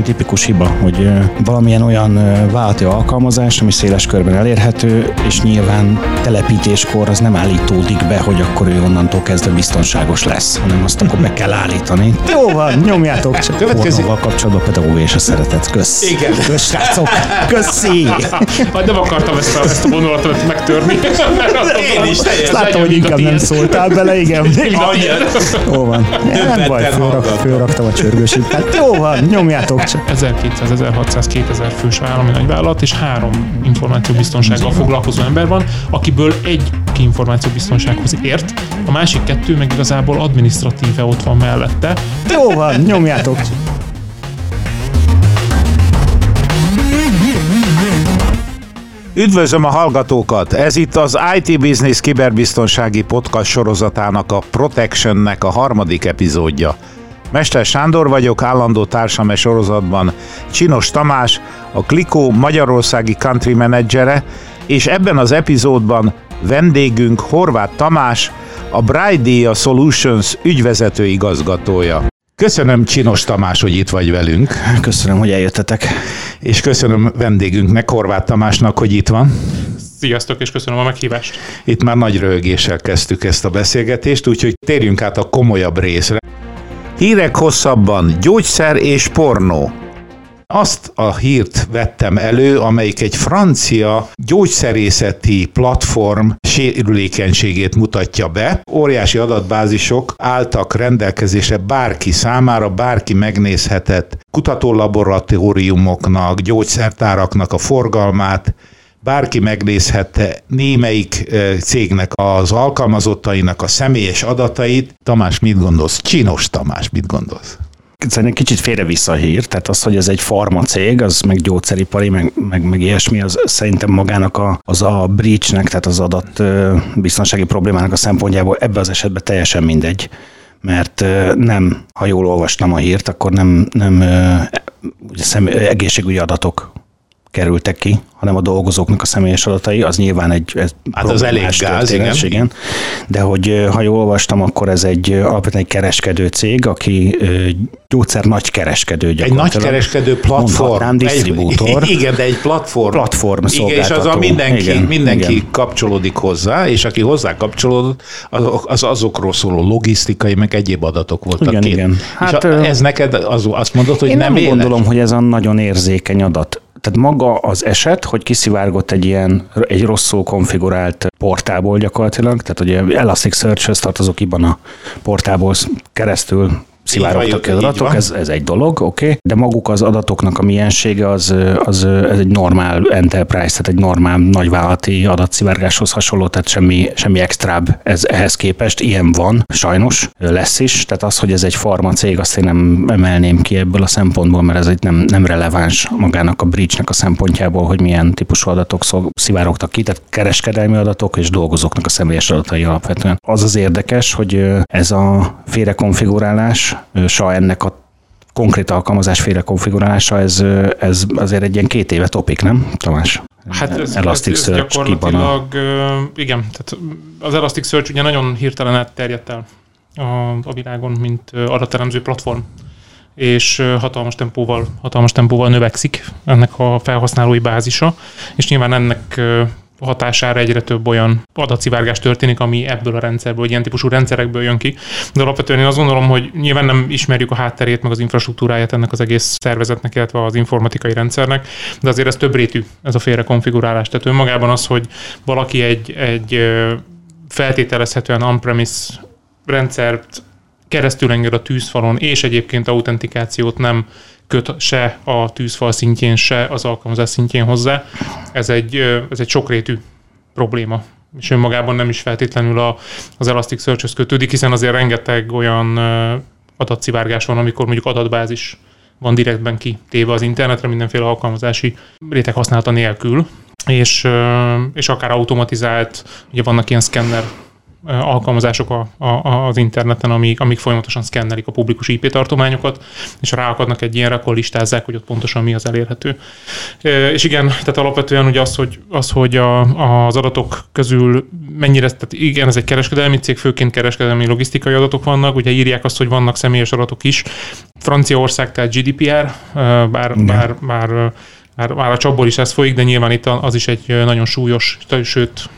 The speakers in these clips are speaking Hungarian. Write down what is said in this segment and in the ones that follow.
teljesen tipikus hiba, hogy valamilyen olyan vállalati alkalmazás, ami széles körben elérhető, és nyilván telepítéskor az nem állítódik be, hogy akkor ő onnantól kezdve biztonságos lesz, hanem azt akkor be kell állítani. Jó van, nyomjátok csak. Hornóval kapcsolatban pedagógia és a szeretet. Kösz. Igen. Kösz, srácok. Köszi. Hát nem akartam ezt a vonulatot megtörni. Én is. Láttam, hogy inkább nem szóltál bele, igen. Jó van. Nem baj, fölraktam a csörgősítát. Jó van, nyomjátok csak. 1200-1600-2000 fős állami nagyvállalat, és 3 információbiztonsággal foglalkozó ember van, akiből egy információbiztonsághoz ért, a másik 2 meg igazából adminisztratíve ott van mellette. Jó van, nyomjátok! Üdvözlöm a hallgatókat! Ez itt az IT Business Kiberbiztonsági Podcast sorozatának, a Protection-nek a 3. epizódja. Mester Sándor vagyok, állandó társam e sorozatban Csinos Tamás, a Klikó magyarországi country menedzsere, és ebben az epizódban vendégünk Horváth Tamás, a Brideia Solutions ügyvezető igazgatója. Köszönöm, Csinos Tamás, hogy itt vagy velünk. Köszönöm, hogy eljöttetek. És köszönöm vendégünknek, Horváth Tamásnak, hogy itt van. Sziasztok, és köszönöm a meghívást. Itt már nagy röhögéssel kezdtük ezt a beszélgetést, úgyhogy térjünk át a komolyabb részre. Hírek hosszabban, gyógyszer és pornó. Azt a hírt vettem elő, amelyik egy francia gyógyszerészeti platform sérülékenységét mutatja be. Óriási adatbázisok álltak rendelkezésre bárki számára, bárki megnézhetett kutatólaboratóriumoknak, gyógyszertáraknak a forgalmát, bárki megnézhette némelyik cégnek az alkalmazottainak a személyes adatait. Tamás, mit gondolsz? Csinos Tamás, mit gondolsz? Szerintem kicsit félre-vissza a hír, tehát az, hogy ez egy farmacég, az meg gyógyszeripari, meg ilyesmi, az szerintem magának a breach-nek, tehát az adat biztonsági problémának a szempontjából ebbe az esetben teljesen mindegy, mert nem, ha jól olvastam a hírt, akkor nem egészségügyi adatok kerültek ki, hanem a dolgozóknak a személyes adatai, az nyilván egy hát az elég gáz, igen. De hogy ha jól olvastam, akkor ez alapvetően egy kereskedő cég, aki gyógyszer nagykereskedő gyakorlatilag. Egy nagykereskedő platform. Disztribútor. Igen, de egy platform. Platform szolgáltató. Igen, és az a mindenki kapcsolódik hozzá, és aki hozzá kapcsolódott, az azokról szóló logisztikai, meg egyéb adatok voltak. Igen. Hát, ez neked azt mondod, hogy nem gondolom, hogy ez a nagyon érzékeny adat. Tehát maga az eset, hogy kiszivárgott egy rosszul konfigurált portából gyakorlatilag, tehát ugye Elasticsearch-höz tartozó IBAN portából keresztül szivárogtak az adatok, ez egy dolog, oké. De maguk az adatoknak a miensége, ez egy normál enterprise, tehát egy normál nagyvállalati adatszivárgáshoz hasonló, tehát semmi extrább ehhez képest, ilyen van, sajnos, lesz is. Tehát az, hogy ez egy farmacég, azt én nem emelném ki ebből a szempontból, mert ez egy nem releváns magának a breach-nek a szempontjából, hogy milyen típusú adatok szivárogtak ki, tehát kereskedelmi adatok és dolgozóknak a személyes adatai alapvetően. Az az érdekes, hogy ez a félrekonfigurálás, ennek a konkrét alkalmazás félrekonfigurálása, ez azért egy ilyen 2 éve topik, nem, Tamás? Hát ez gyakorlatilag, igen, tehát az Elasticsearch ugye nagyon hirtelen átterjedt el a világon, mint adatelemző platform, és hatalmas tempóval növekszik ennek a felhasználói bázisa, és nyilván ennek hatására egyre több olyan adatszivárgás történik, ami ebből a rendszerből, ilyen típusú rendszerekből jön ki. De alapvetően én azt gondolom, hogy nyilván nem ismerjük a hátterét, meg az infrastruktúráját ennek az egész szervezetnek, illetve az informatikai rendszernek, de azért ez többrétű, ez a félrekonfigurálás. Tehát önmagában az, hogy valaki egy feltételezhetően on-premise rendszert keresztül enged a tűzfalon, és egyébként autentikációt nem köt se a tűzfal szintjén, se az alkalmazás szintjén hozzá. Ez egy sokrétű probléma, és önmagában nem is feltétlenül az Elasticsearch-höz kötődik, hiszen azért rengeteg olyan adatszivárgás van, amikor mondjuk adatbázis van direktben kitéve az internetre, mindenféle alkalmazási réteg használata nélkül, és akár automatizált, ugye vannak ilyen szkenner alkalmazások az interneten, amik folyamatosan szkennelik a publikus IP tartományokat, és ráakadnak egy ilyenre, akkor listázzák, hogy ott pontosan mi az elérhető. És igen, tehát alapvetően ugye az, hogy az adatok közül mennyire, tehát igen, ez egy kereskedelmi cég, főként kereskedelmi logisztikai adatok vannak, ugye írják azt, hogy vannak személyes adatok is. Franciaország, tehát GDPR, bár a csapból is ez folyik, de nyilván itt az is egy nagyon súlyos, sőt,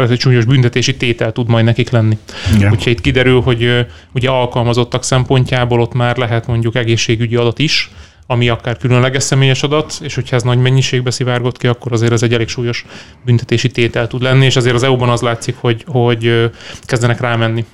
ez egy súlyos büntetési tétel tud majd nekik lenni. Yeah. Úgyhogy itt kiderül, hogy ugye alkalmazottak szempontjából ott már lehet mondjuk egészségügyi adat is, ami akár különleges személyes adat, és hogyha ez nagy mennyiségbe szivárgott ki, akkor azért ez egy elég súlyos büntetési tétel tud lenni, és azért az EU-ban az látszik, hogy kezdenek rámenni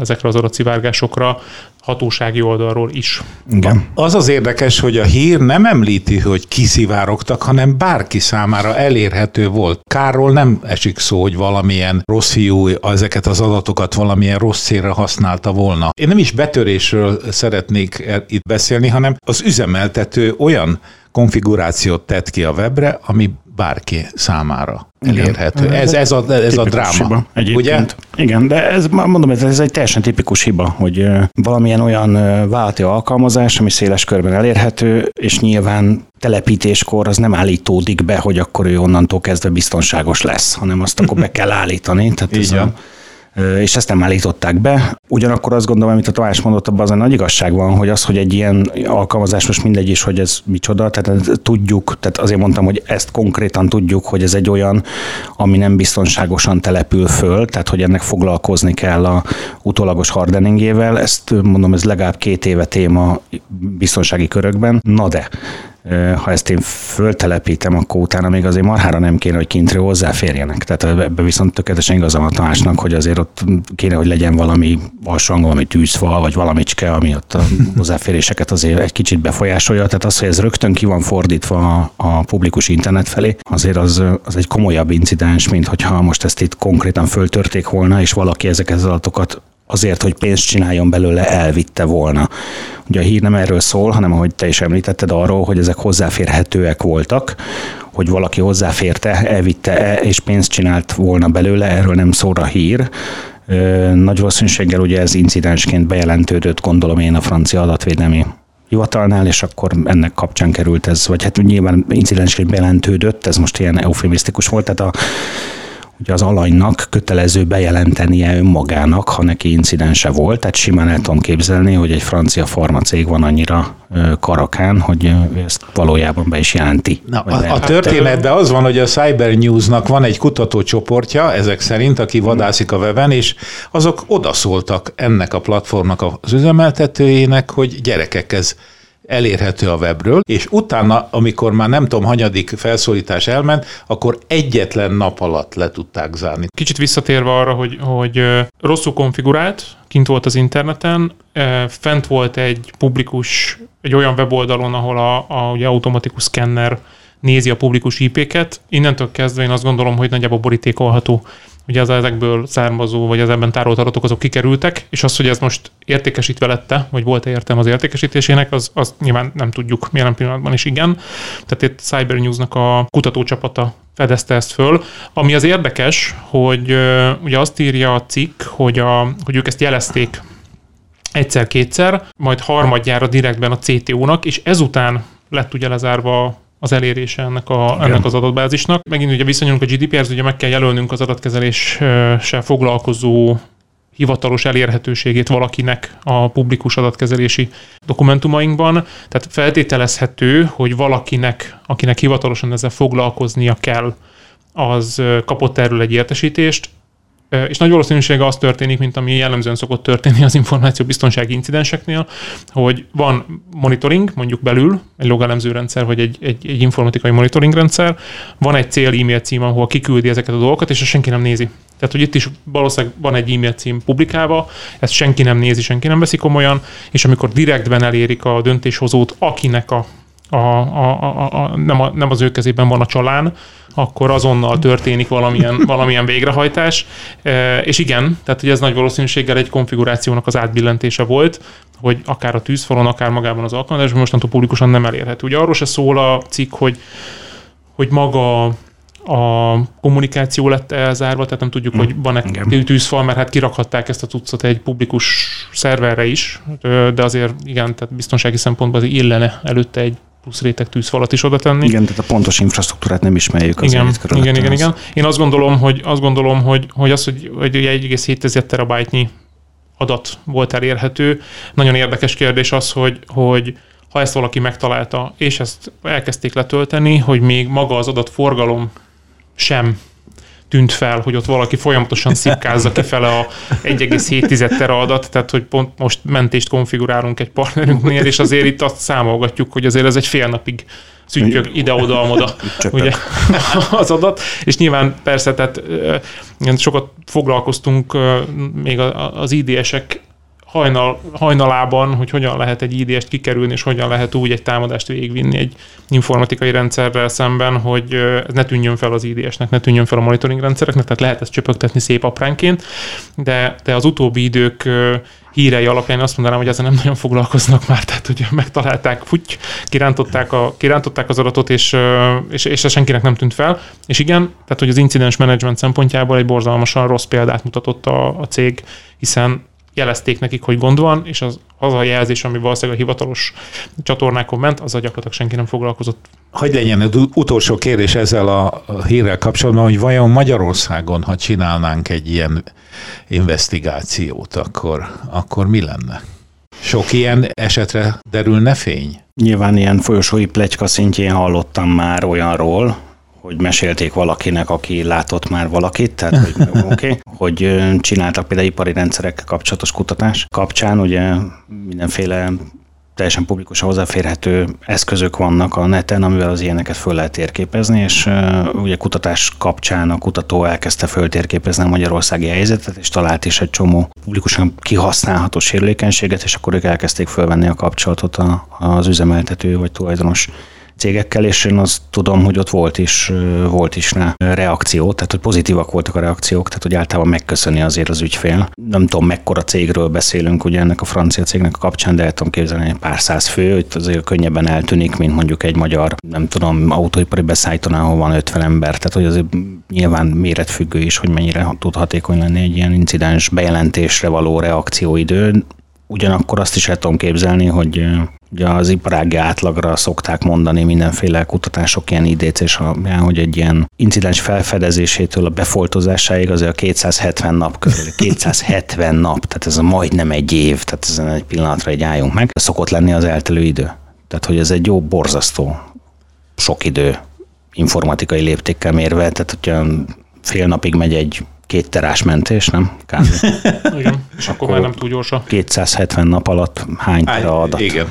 ezekre az adatszivárgásokra, hatósági oldalról is. Igen. Az az érdekes, hogy a hír nem említi, hogy kiszivárogtak, hanem bárki számára elérhető volt. Kárról nem esik szó, hogy valamilyen rossz fiú ezeket az adatokat valamilyen rossz célra használta volna. Én nem is betörésről szeretnék itt beszélni, hanem az üzemeltető olyan konfigurációt tett ki a webre, ami bárki számára elérhető. Ez a dráma. Ugye? Igen, de ez egy teljesen tipikus hiba, hogy valamilyen olyan vállalati alkalmazás, ami széles körben elérhető, és nyilván telepítéskor az nem állítódik be, hogy akkor ő onnantól kezdve biztonságos lesz, hanem azt akkor be kell állítani. Tehát így van. És ezt nem állították be. Ugyanakkor azt gondolom, amit a Tamás mondott, abban az a nagy igazság van, hogy az, hogy egy ilyen alkalmazás, most mindegy is, hogy ez micsoda, tehát tudjuk, tehát azért mondtam, hogy ezt konkrétan tudjuk, hogy ez egy olyan, ami nem biztonságosan települ föl, tehát hogy ennek foglalkozni kell a utólagos hardeningével. Ezt mondom, ez legalább 2 éve téma biztonsági körökben. Na de, ha ezt én föltelepítem, akkor utána még azért marhára nem kéne, hogy kintről hozzáférjenek. Tehát ebbe viszont tökéletesen igazam a Tamásnak, hogy azért ott kéne, hogy legyen valami alsóhang, valami tűzfal, vagy valamicske, ami ott a hozzáféréseket azért egy kicsit befolyásolja. Tehát az, hogy ez rögtön ki van fordítva a publikus internet felé, azért az egy komolyabb incidens, mint hogyha most ezt itt konkrétan föltörték volna, és valaki ezeket az adatokat azért, hogy pénzt csináljon belőle, elvitte volna. Ugye a hír nem erről szól, hanem ahogy te is említetted, arról, hogy ezek hozzáférhetőek voltak, hogy valaki hozzáférte, elvitte és pénzt csinált volna belőle, erről nem szól a hír. Nagy valószínűséggel ugye ez incidensként bejelentődött, gondolom én, a francia adatvédelmi hivatalnál, és akkor ennek kapcsán került ez, vagy hát nyilván incidensként bejelentődött, ez most ilyen eufemisztikus volt, tehát ugye az alanynak kötelező bejelentenie önmagának, ha neki incidense volt, tehát simán el tudom képzelni, hogy egy francia farmacég van annyira karakán, hogy ezt valójában be is jelenti. Na, a történetben az van, hogy a Cyber News-nak van egy kutatócsoportja, ezek szerint, aki vadászik a weben, és azok odaszóltak ennek a platformnak az üzemeltetőjének, hogy gyerekek, ez elérhető a webről, és utána, amikor már nem tudom, hanyadik felszólítás elment, akkor egyetlen nap alatt le tudták zárni. Kicsit visszatérve arra, hogy rosszul konfigurált, kint volt az interneten, fent volt egy publikus, egy olyan weboldalon, ahol ugye automatikus szkenner nézi a publikus IP-ket. Innentől kezdve én azt gondolom, hogy nagyjából borítékolható. Ugye az ezekből származó, vagy az ebben tárolt adatok, azok kikerültek, és az, hogy ez most értékesítve lette, vagy volt-e értelme az értékesítésének, azt nyilván nem tudjuk jelen pillanatban is, igen. Tehát itt Cyber News-nak a kutatócsapata fedezte ezt föl. Ami az érdekes, hogy ugye azt írja a cikk, hogy ők ezt jelezték egyszer-kétszer, majd harmadjára direktben a CTO-nak, és ezután lett ugye lezárva az elérése ennek az adatbázisnak. Megint ugye viszonyulunk a GDPR-hez, ugye meg kell jelölnünk az adatkezeléssel foglalkozó hivatalos elérhetőségét valakinek a publikus adatkezelési dokumentumainkban. Tehát feltételezhető, hogy valakinek, akinek hivatalosan ezzel foglalkoznia kell, az kapott erről egy értesítést, és nagy valószínűsége az történik, mint ami jellemzően szokott történni az információbiztonsági incidenseknél, hogy van monitoring, mondjuk belül, egy logelemző rendszer, vagy egy informatikai monitoring rendszer, van egy cél e-mail cím, ahol kiküldi ezeket a dolgokat, és senki nem nézi. Tehát, hogy itt is valószínűleg van egy e-mail cím publikálva, ezt senki nem nézi, senki nem veszi komolyan, és amikor direktben elérik a döntéshozót, akinek nem az ő kezében van a csalán, akkor azonnal történik valamilyen végrehajtás. És igen, tehát hogy ez nagy valószínűséggel egy konfigurációnak az átbillentése volt, hogy akár a tűzfalon, akár magában az alkalmazásban mostantól publikusan nem elérhető. Ugye arról se szól a cikk, hogy maga a kommunikáció lett elzárva, tehát nem tudjuk, hogy van-e tűzfal, mert hát kirakhatták ezt a cuccot egy publikus szerverre is, de azért igen, tehát biztonsági szempontból azért illene előtte egy plusz réteg tűzfalat is oda tenni. Igen, tehát a pontos infrastruktúrát nem ismerjük. Igen. Én azt gondolom, hogy az, hogy 1,7 terabájtnyi adat volt elérhető. Nagyon érdekes kérdés az, hogy ha ezt valaki megtalálta, és ezt elkezdték letölteni, hogy még maga az adatforgalom sem tűnt fel, hogy ott valaki folyamatosan szipkázza kifele a 1,7 tera adat, tehát hogy pont most mentést konfigurálunk egy partnerünknél, és azért itt azt számolgatjuk, hogy azért ez egy fél napig szüttyög ide-oda-amoda ugye, az adat, és nyilván persze, tehát sokat foglalkoztunk még az IDS-ek hajnalában, hogy hogyan lehet egy IDS-t kikerülni, és hogyan lehet úgy egy támadást végigvinni egy informatikai rendszerrel szemben, hogy ez ne tűnjön fel az IDS-nek, ne tűnjön fel a monitoring rendszereknek, tehát lehet ezt csöpögtetni szép apránként, de az utóbbi idők hírei alapján azt mondanám, hogy ezzel nem nagyon foglalkoznak már, tehát hogy megtalálták, kirántották az adatot, és ez senkinek nem tűnt fel, és igen, tehát hogy az incidens management szempontjából egy borzalmasan rossz példát mutatott a cég, hiszen jelezték nekik, hogy gond van, és az a jelzés, ami valószínűleg a hivatalos csatornákon ment, azzal gyakorlatilag senki nem foglalkozott. Hogy legyen az utolsó kérdés ezzel a hírrel kapcsolatban, hogy vajon Magyarországon, ha csinálnánk egy ilyen investigációt, akkor mi lenne? Sok ilyen esetre derülne fény? Nyilván ilyen folyosói pletyka szintjén hallottam már olyanról, hogy mesélték valakinek, aki látott már valakit, tehát hogy csináltak például ipari rendszerekkel kapcsolatos kutatás kapcsán, ugye mindenféle teljesen publikusan hozzáférhető eszközök vannak a neten, amivel az ilyeneket föl lehet térképezni, és ugye kutatás kapcsán a kutató elkezdte föltérképezni a magyarországi helyzetet, és talált is egy csomó publikusan kihasználható sérülékenységet, és akkor ők elkezdték fölvenni a kapcsolatot az üzemeltető vagy tulajdonos cégekkel, és én azt tudom, hogy ott volt is rá reakció, tehát hogy pozitívak voltak a reakciók, tehát hogy általában megköszöni azért az ügyfél. Nem tudom, mekkora cégről beszélünk, ugye ennek a francia cégnek a kapcsán, de el tudom képzelni, hogy pár száz fő, itt azért könnyebben eltűnik, mint mondjuk egy magyar, nem tudom, autóipari beszállítón, ahol van 50 ember, tehát hogy azért nyilván méretfüggő is, hogy mennyire tud hatékony lenni egy ilyen incidens bejelentésre való reakcióidő. Ugyanakkor azt is el tudom képzelni, hogy ugye az iparági átlagra szokták mondani mindenféle kutatások ilyen IDC-s alapján, hogy egy ilyen incidens felfedezésétől a befoltozásáig azért a 270 nap körül. 270 nap, tehát ez majdnem egy év, tehát ezen egy pillanatra egy álljunk meg. Szokott lenni az eltelő idő. Tehát, hogy ez egy jó borzasztó sok idő informatikai léptékkel mérve, tehát hogyha fél napig megy egy 2 terás mentés, nem? Igen, és akkor már nem túl gyorsan. 270 nap alatt hány tera adat? Igen.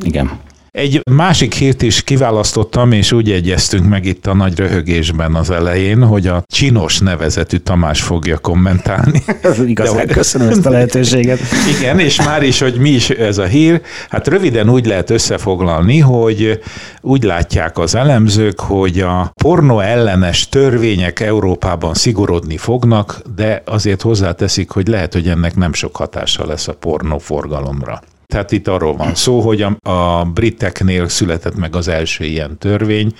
Igen. Egy másik hírt is kiválasztottam, és úgy egyeztünk meg itt a nagy röhögésben az elején, hogy a Csinos nevezetű Tamás fogja kommentálni. Ez igazán köszönöm ezt a lehetőséget. Igen, és már is, hogy mi is ez a hír. Hát röviden úgy lehet összefoglalni, hogy úgy látják az elemzők, hogy a pornó ellenes törvények Európában szigorodni fognak, de azért hozzáteszik, hogy lehet, hogy ennek nem sok hatása lesz a pornóforgalomra. Tehát itt arról van szó, hogy a briteknél született meg az első ilyen törvény,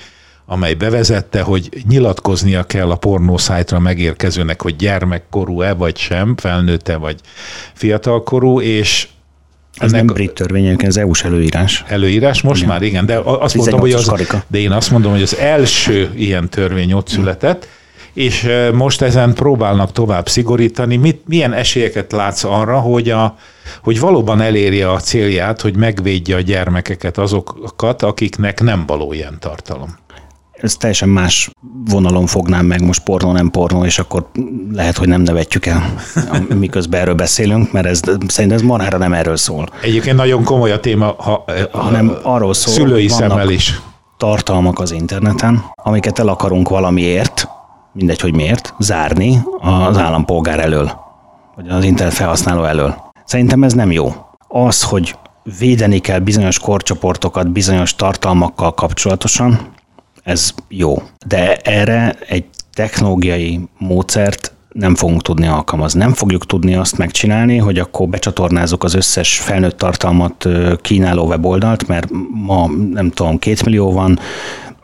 amely bevezette, hogy nyilatkoznia kell a pornószájtra megérkezőnek, hogy gyermekkorú-e vagy sem, felnőtt-e vagy fiatalkorú, és ez nem brit törvények, ez EU-s előírás. Előírás, most igen. Már igen, de azt mondom, hogy az első ilyen törvény ott született, és most ezen próbálnak tovább szigorítani. Milyen esélyeket látsz arra, hogy valóban elérje a célját, hogy megvédje a gyermekeket, azokat, akiknek nem való ilyen tartalom? Ez teljesen más vonalon fognám meg, most pornó, nem pornó, és akkor lehet, hogy nem nevetjük el, miközben erről beszélünk, mert szerintem ez marhára nem erről szól. Egyébként nagyon komoly a téma, hanem arról szól, szülői szemmel is. Tartalmak az interneten, amiket el akarunk valamiért, mindegy, hogy miért, zárni az állampolgár elől, vagy az internet felhasználó elől. Szerintem ez nem jó. Az, hogy védeni kell bizonyos korcsoportokat bizonyos tartalmakkal kapcsolatosan, ez jó. De erre egy technológiai módszert nem fogunk tudni alkalmazni. Nem fogjuk tudni azt megcsinálni, hogy akkor becsatornázzuk az összes felnőtt tartalmat kínáló weboldalt, mert ma nem tudom, 2 millió van,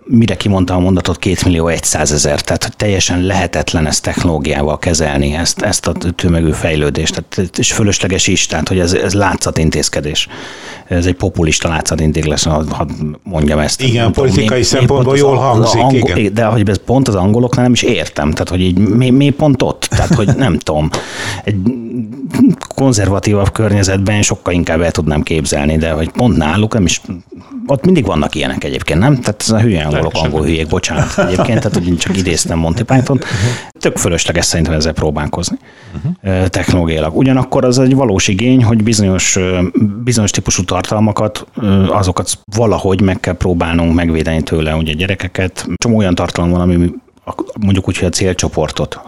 mire kimondtam a mondatot, 2.100.000, tehát teljesen lehetetlen ezt technológiával kezelni, ezt a tömegű fejlődést, tehát, és fölösleges is, tehát hogy ez látszatintézkedés. Ez egy populista látszatintézkedés, ha mondjam ezt. Igen, politikai szempontból jól hangzik. Igen. De hogy ez pont az angoloknál nem is értem, tehát hogy így mi pont ott, tehát hogy nem tudom, egy konzervatívabb környezetben sokkal inkább el tudnám képzelni, de hogy pont náluk nem is, ott mindig vannak ilyenek egyébként, nem? Tehát ez a hülye angol hülyék, bocsánat egyébként, tehát hogy én csak idéztem Monty Pythont. Tök fölösleges szerintem ezzel próbálkozni technológiailag. Ugyanakkor az egy valós igény, hogy bizonyos típusú tartalmakat, azokat valahogy meg kell próbálnunk megvédeni tőle, ugye gyerekeket. Csomó olyan tartalom van, ami mondjuk úgy, hogy a célcsoportot.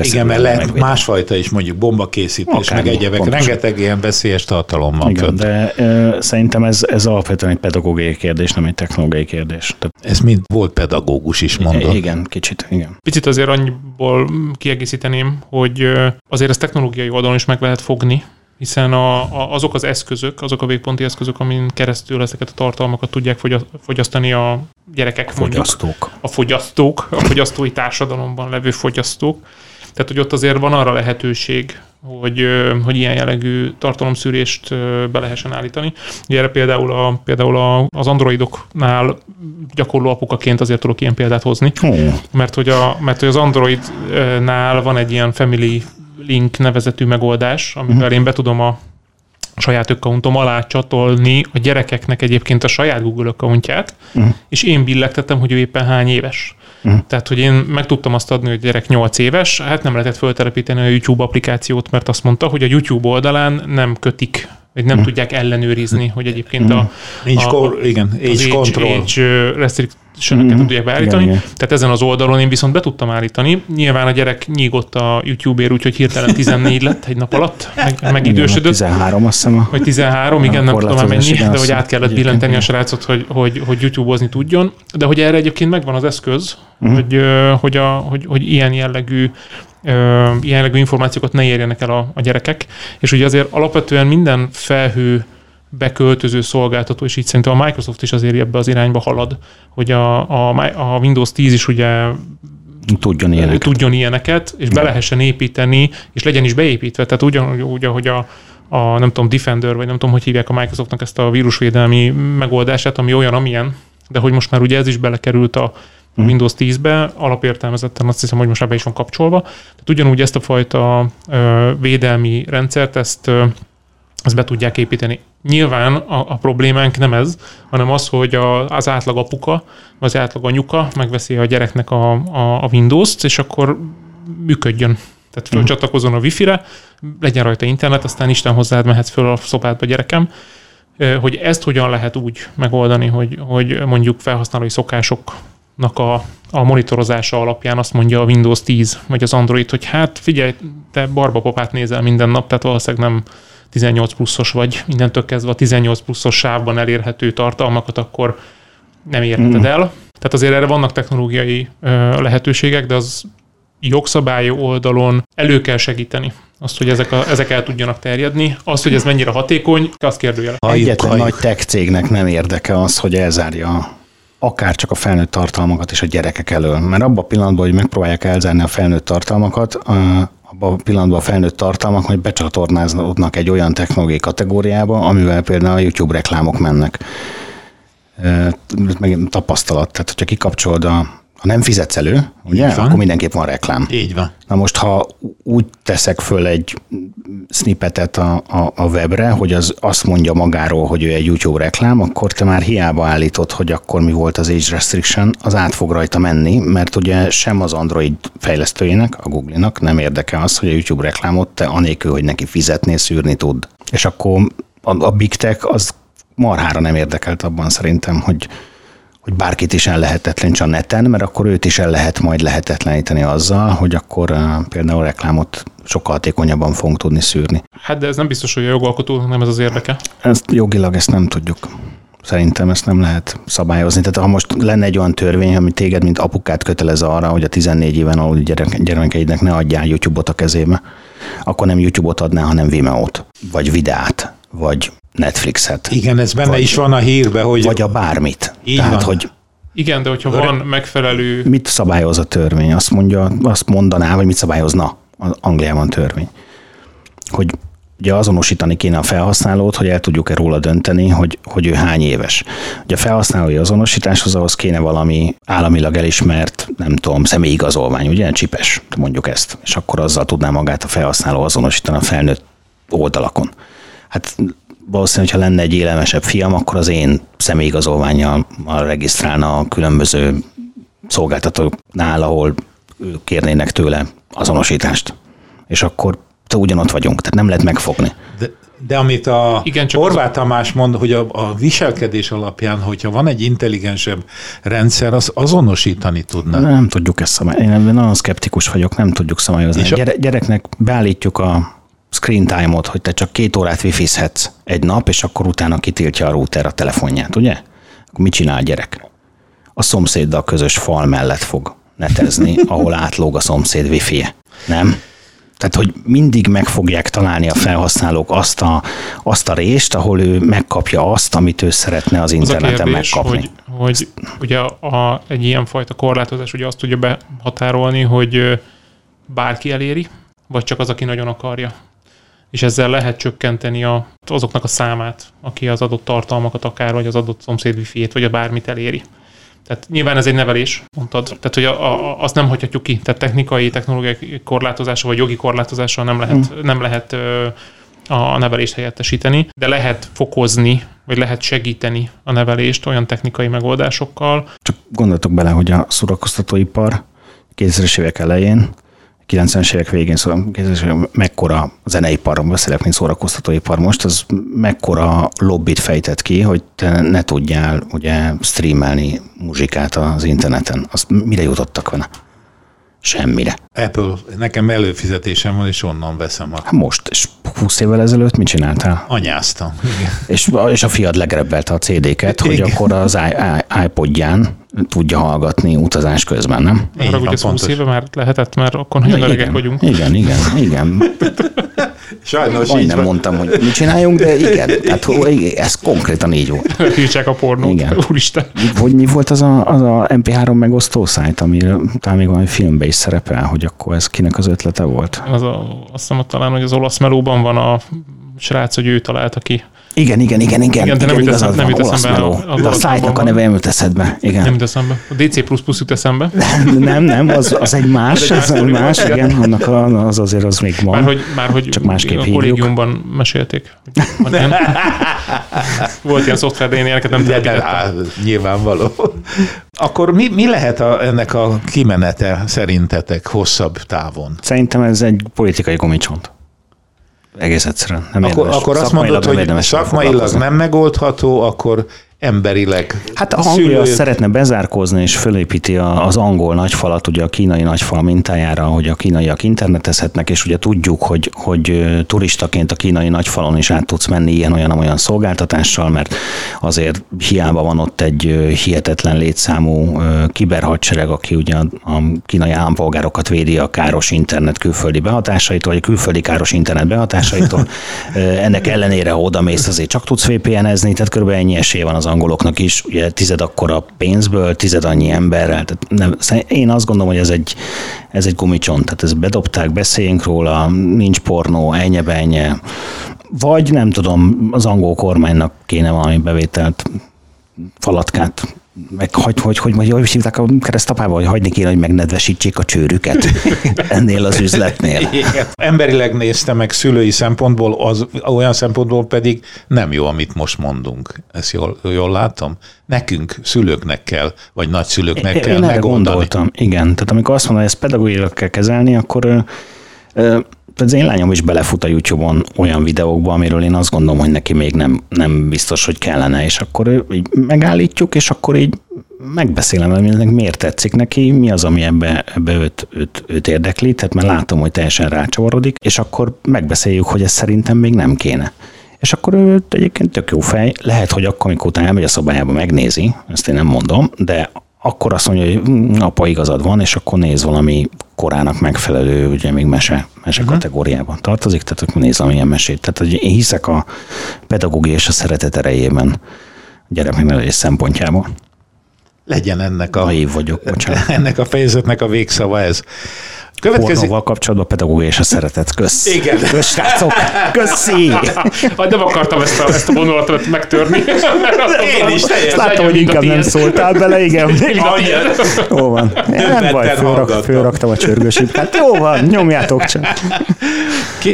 Igen, mert lehet megvédeni. Másfajta is, mondjuk bombakészítés, meg egyebek. Rengeteg ilyen veszélyes tartalom van. Igen, de szerintem ez alapvetően egy pedagógiai kérdés, nem egy technológiai kérdés. Ez mind volt pedagógus is mondott. Igen, kicsit, igen. Picit azért annyiból kiegészíteném, hogy azért ez technológiai oldalon is meg lehet fogni, hiszen azok az eszközök, azok a végponti eszközök, amin keresztül ezeket a tartalmakat tudják fogyasztani a gyerekek, a fogyasztói társadalomban levő fogyasztók. Tehát, hogy ott azért van arra lehetőség, hogy ilyen jellegű tartalomszűrést be lehessen állítani. Ugye erre például az Androidoknál gyakorló apukaként azért tudok ilyen példát hozni, mert hogy az Androidnál van egy ilyen family link nevezetű megoldás, amivel én be tudom a saját accountom alá csatolni a gyerekeknek egyébként a saját Google accountját, és én billegtettem, hogy ő éppen hány éves. Tehát, hogy én meg tudtam azt adni, hogy a gyerek 8 éves, hát nem lehetett föltelepíteni a YouTube applikációt, mert azt mondta, hogy a YouTube oldalán nem kötik, vagy nem tudják ellenőrizni, hogy egyébként age restriction-öket tudják beállítani. Igen. Tehát ezen az oldalon én viszont be tudtam állítani. Nyilván a gyerek nyígott a YouTube-ért, úgyhogy hirtelen 14 lett egy nap alatt, megidősödött. 13 azt hiszem. Vagy 13, igen, nem tudom mennyi, de hogy át kellett billenteni a srácot, hogy YouTube-ozni tudjon. De hogy erre egyébként megvan az eszköz, hogy ilyen jellegű információkat ne érjenek el a gyerekek. És ugye azért alapvetően minden felhő beköltöző szolgáltató, és így szerintem a Microsoft is azért ebbe az irányba halad, hogy a Windows 10 is ugye tudjon ilyeneket és be lehessen építeni, és legyen is beépítve. Tehát ugyanúgy, ahogy a nem tudom, Defender, vagy nem tudom, hogy hívják a Microsoftnak ezt a vírusvédelmi megoldását, ami olyan, amilyen, de hogy most már ugye ez is belekerült a Windows 10-be, alapértelmezetten azt hiszem, hogy most ebbe is van kapcsolva. Tehát ugyanúgy ezt a fajta védelmi rendszert, ezt be tudják építeni. Nyilván a problémánk nem ez, hanem az, hogy az átlag apuka, az átlag anyuka megveszi a gyereknek a Windows-t, és akkor működjön. Tehát fölcsatlakozon a Wi-Fi-re, legyen rajta internet, aztán Isten hozzád, mehetsz föl a szobádba, gyerekem. Hogy ezt hogyan lehet úgy megoldani, hogy mondjuk felhasználói szokásoknak a monitorozása alapján azt mondja a Windows 10, vagy az Android, hogy hát figyelj, te barbapapát nézel minden nap, tehát valószínűleg nem 18 pluszos vagy, mindentől kezdve a 18 pluszos sávban elérhető tartalmakat akkor nem érheted el. Tehát azért erre vannak technológiai lehetőségek, de az jogszabályi oldalon elő kell segíteni azt, hogy ezek el tudjanak terjedni. Az, hogy ez mennyire hatékony, azt kérdőjel. Egyetlen nagy tech cégnek nem érdeke az, hogy elzárja akár csak a felnőtt tartalmakat és a gyerekek elől. Mert abban a pillanatban, hogy megpróbálják elzárni a felnőtt tartalmakat, abban a pillanatban a felnőtt tartalmak majd becsatornázódnak egy olyan technológiai kategóriába, amivel például a YouTube reklámok mennek. Meg tapasztalat. Tehát, hogyha kikapcsolod ha nem fizetsz elő, ugye, akkor mindenképp van reklám. Így van. Na most, ha úgy teszek föl egy snippetet a webre, hogy az azt mondja magáról, hogy ő egy YouTube reklám, akkor te már hiába állítod, hogy akkor mi volt az age restriction, az át fog rajta menni, mert ugye sem az Android fejlesztőjének, a Google-nak nem érdeke az, hogy a YouTube reklámot te anélkül, hogy neki fizetnél, szűrni tud. És akkor a Big Tech az marhára nem érdekelt abban szerintem, hogy bárkit is ellehetetlenítse a neten, mert akkor őt is el lehet majd lehetetleníteni azzal, hogy akkor például reklámot sokkal hatékonyabban fogunk tudni szűrni. Hát de ez nem biztos, hogy a jogalkotónak nem ez az érdeke? Jogilag ezt nem tudjuk. Szerintem ezt nem lehet szabályozni. Tehát ha most lenne egy olyan törvény, ami téged, mint apukát kötelez arra, hogy a 14 éven aluli gyermekeidnek ne adjál YouTube-ot a kezébe, akkor nem YouTube-ot adná, hanem Vimeo-t, vagy videát, vagy Netflixet. Igen, ez benne is van a hírben, hogy... Vagy a bármit. Így tehát, van. Hogy Igen, de hogyha van megfelelő... Mit szabályoz a törvény? Azt mondaná, vagy mit szabályozna Angliában törvény? Hogy ugye azonosítani kéne a felhasználót, hogy el tudjuk-e róla dönteni, hogy ő hány éves. Ugye a felhasználói azonosításhoz ahhoz kéne valami államilag elismert, nem tudom, személyigazolvány, ugye? Csipes, mondjuk ezt. És akkor azzal tudná magát a felhasználó azonosítani a felnőtt oldalakon. Hát valószínűleg, hogyha lenne egy élelmesebb fiam, akkor az én személyigazolvánnyal regisztrálna a különböző szolgáltatóknál, ahol kérnének tőle azonosítást. És akkor ugyanott vagyunk, tehát nem lehet megfogni. De amit a Horváth Tamás mond, hogy a viselkedés alapján, hogyha van egy intelligensebb rendszer, az azonosítani tudná. Nem tudjuk ezt szabályozni. Én nagyon szkeptikus vagyok, nem tudjuk szabályozni. Gyereknek beállítjuk a screen time-ot, hogy te csak 2 órát wifizhetsz egy nap, és akkor utána kitiltja a router a telefonját, ugye? Akkor mit csinál a gyerek? A szomszéddal közös fal mellett fog netezni, ahol átlóg a szomszéd wifi-je. Nem? Tehát, hogy mindig meg fogják találni a felhasználók azt a részt, ahol ő megkapja azt, amit ő szeretne az interneten megkapni. Hogy ugye egy ilyenfajta korlátozás ugye azt tudja behatárolni, hogy bárki eléri, vagy csak az, aki nagyon akarja. És ezzel lehet csökkenteni azoknak a számát, aki az adott tartalmakat akár, vagy az adott szomszéd wifi-jét, vagy a bármit eléri. Tehát nyilván ez egy nevelés, mondtad. Tehát, hogy azt nem hagyhatjuk ki. Tehát technikai, technológiai korlátozása, vagy jogi korlátozással nem lehet a nevelést helyettesíteni, de lehet fokozni, vagy lehet segíteni a nevelést olyan technikai megoldásokkal. Csak gondoltok bele, hogy a szórakoztatóipar 2000-es évek elején, 90-es évek végén, mekkora zeneiparról beszélek, mint szórakoztatóipar most, az mekkora lobbit fejtett ki, hogy te ne tudjál ugye streamelni muzsikát az interneten. Azt mire jutottak vele? Semmire. Apple, nekem előfizetésem van, és onnan veszem a... Most, és 20 évvel ezelőtt mit csináltál? Anyáztam. És a fiad legrebbelte a CD-ket, igen, hogy akkor az iPodján tudja hallgatni utazás közben, nem? Én arra ugye 20 éve már lehetett, mert akkor nagyon öregek vagyunk. Igen. Sajnos így nem mondtam, hogy mit csináljunk, de igen. Hát ez konkrétan így volt. Hűtsák a pornót, igen. Úristen. Hogy mi volt az a MP3 megosztó szájt, amire talán még valami filmbe is szerepel, hogy akkor ez kinek az ötlete volt? Azt hiszem, talán, hogy az olasz melóban van a srác, hogy ő találta ki. Igen. De nem jut eszembe. A szájtnak a neve nem jut eszedbe. Igen. Nem jut eszembe. A DC++ jut eszembe. Nem, az egy más. Igen, annak az azért az még van. Márhogy csak másképp hívjuk. A kollégiumban mesélték. Volt ilyen szoftver, de én ilyeneket nem telepítettem. Nyilvánvaló. Akkor mi lehet ennek a kimenete szerintetek hosszabb távon? Szerintem ez egy politikai gumicsont. Egész egyszerűen. Akkor azt mondod, hogy szakmailag nem megoldható, akkor emberileg. Hát a Anglia szeretne bezárkózni, és fölépíti az angol nagyfalat, ugye a kínai nagyfal mintájára, hogy a kínaiak internetezhetnek, és ugye tudjuk, hogy turistaként a kínai nagyfalon is át tudsz menni ilyen-olyan szolgáltatással, mert azért hiába van ott egy hihetetlen létszámú kiberhadsereg, aki ugye a kínai állampolgárokat védi a káros internet külföldi behatásaitól, vagy a külföldi káros internet behatásaitól. Ennek ellenére, ha odamész, azért csak tudsz VPN-ezni, tehát körülbelül ennyi esély van az angoloknak is, ugye 10 akkora pénzből, 10 annyi emberrel. Tehát én azt gondolom, hogy ez egy gumicsont. Tehát ezt bedobták, beszéljünk róla, nincs pornó, ennye-bennye. Vagy nem tudom, az angol kormánynak kéne valami bevételt, falatkát, meg hogy hívták a keresztapába, hogy hagyni kéne, hogy megnedvesítsék a csőrüket ennél az üzletnél. Igen. Emberileg nézte meg szülői szempontból, olyan szempontból pedig nem jó, amit most mondunk. Ezt jól látom? Nekünk, szülőknek kell, vagy nagyszülőknek kell megoldani. Én erre gondoltam, igen. Tehát amikor azt mondom, hogy ezt pedagógiailag kell kezelni, akkor az én lányom is belefut a YouTube-on olyan videókba, amiről én azt gondolom, hogy neki még nem biztos, hogy kellene, és akkor így megállítjuk, és akkor így megbeszélem, hogy miért tetszik neki, mi az, ami ebbe őt érdekli, tehát már látom, hogy teljesen rácsavarodik, és akkor megbeszéljük, hogy ez szerintem még nem kéne. És akkor ő egyébként tök jó fej, lehet, hogy akkor, amikor utána elmegy a szobájába, megnézi, ezt én nem mondom, de akkor azt mondja, hogy apa, igazad van, és akkor néz valami korának megfelelő, ugye még mese kategóriában tartozik, tehát néz valamilyen mesét. Tehát hogy én hiszek a pedagógia és a szeretet erejében a gyereknek nevelés szempontjából. legyen ennek a, ennek a fejezetnek a végszava ez. Pornóval kapcsolatban pedagógia és a szeretet. Kösz. Igen. Kösz, srácok. Köszi. Nem akartam ezt a vonulatot megtörni. Én is teljesen. Láttam, hogy inkább nem szóltál bele, igen. Jó van. Nem baj, fölraktam a csörgősít. Hát jó van, nyomjátok csak.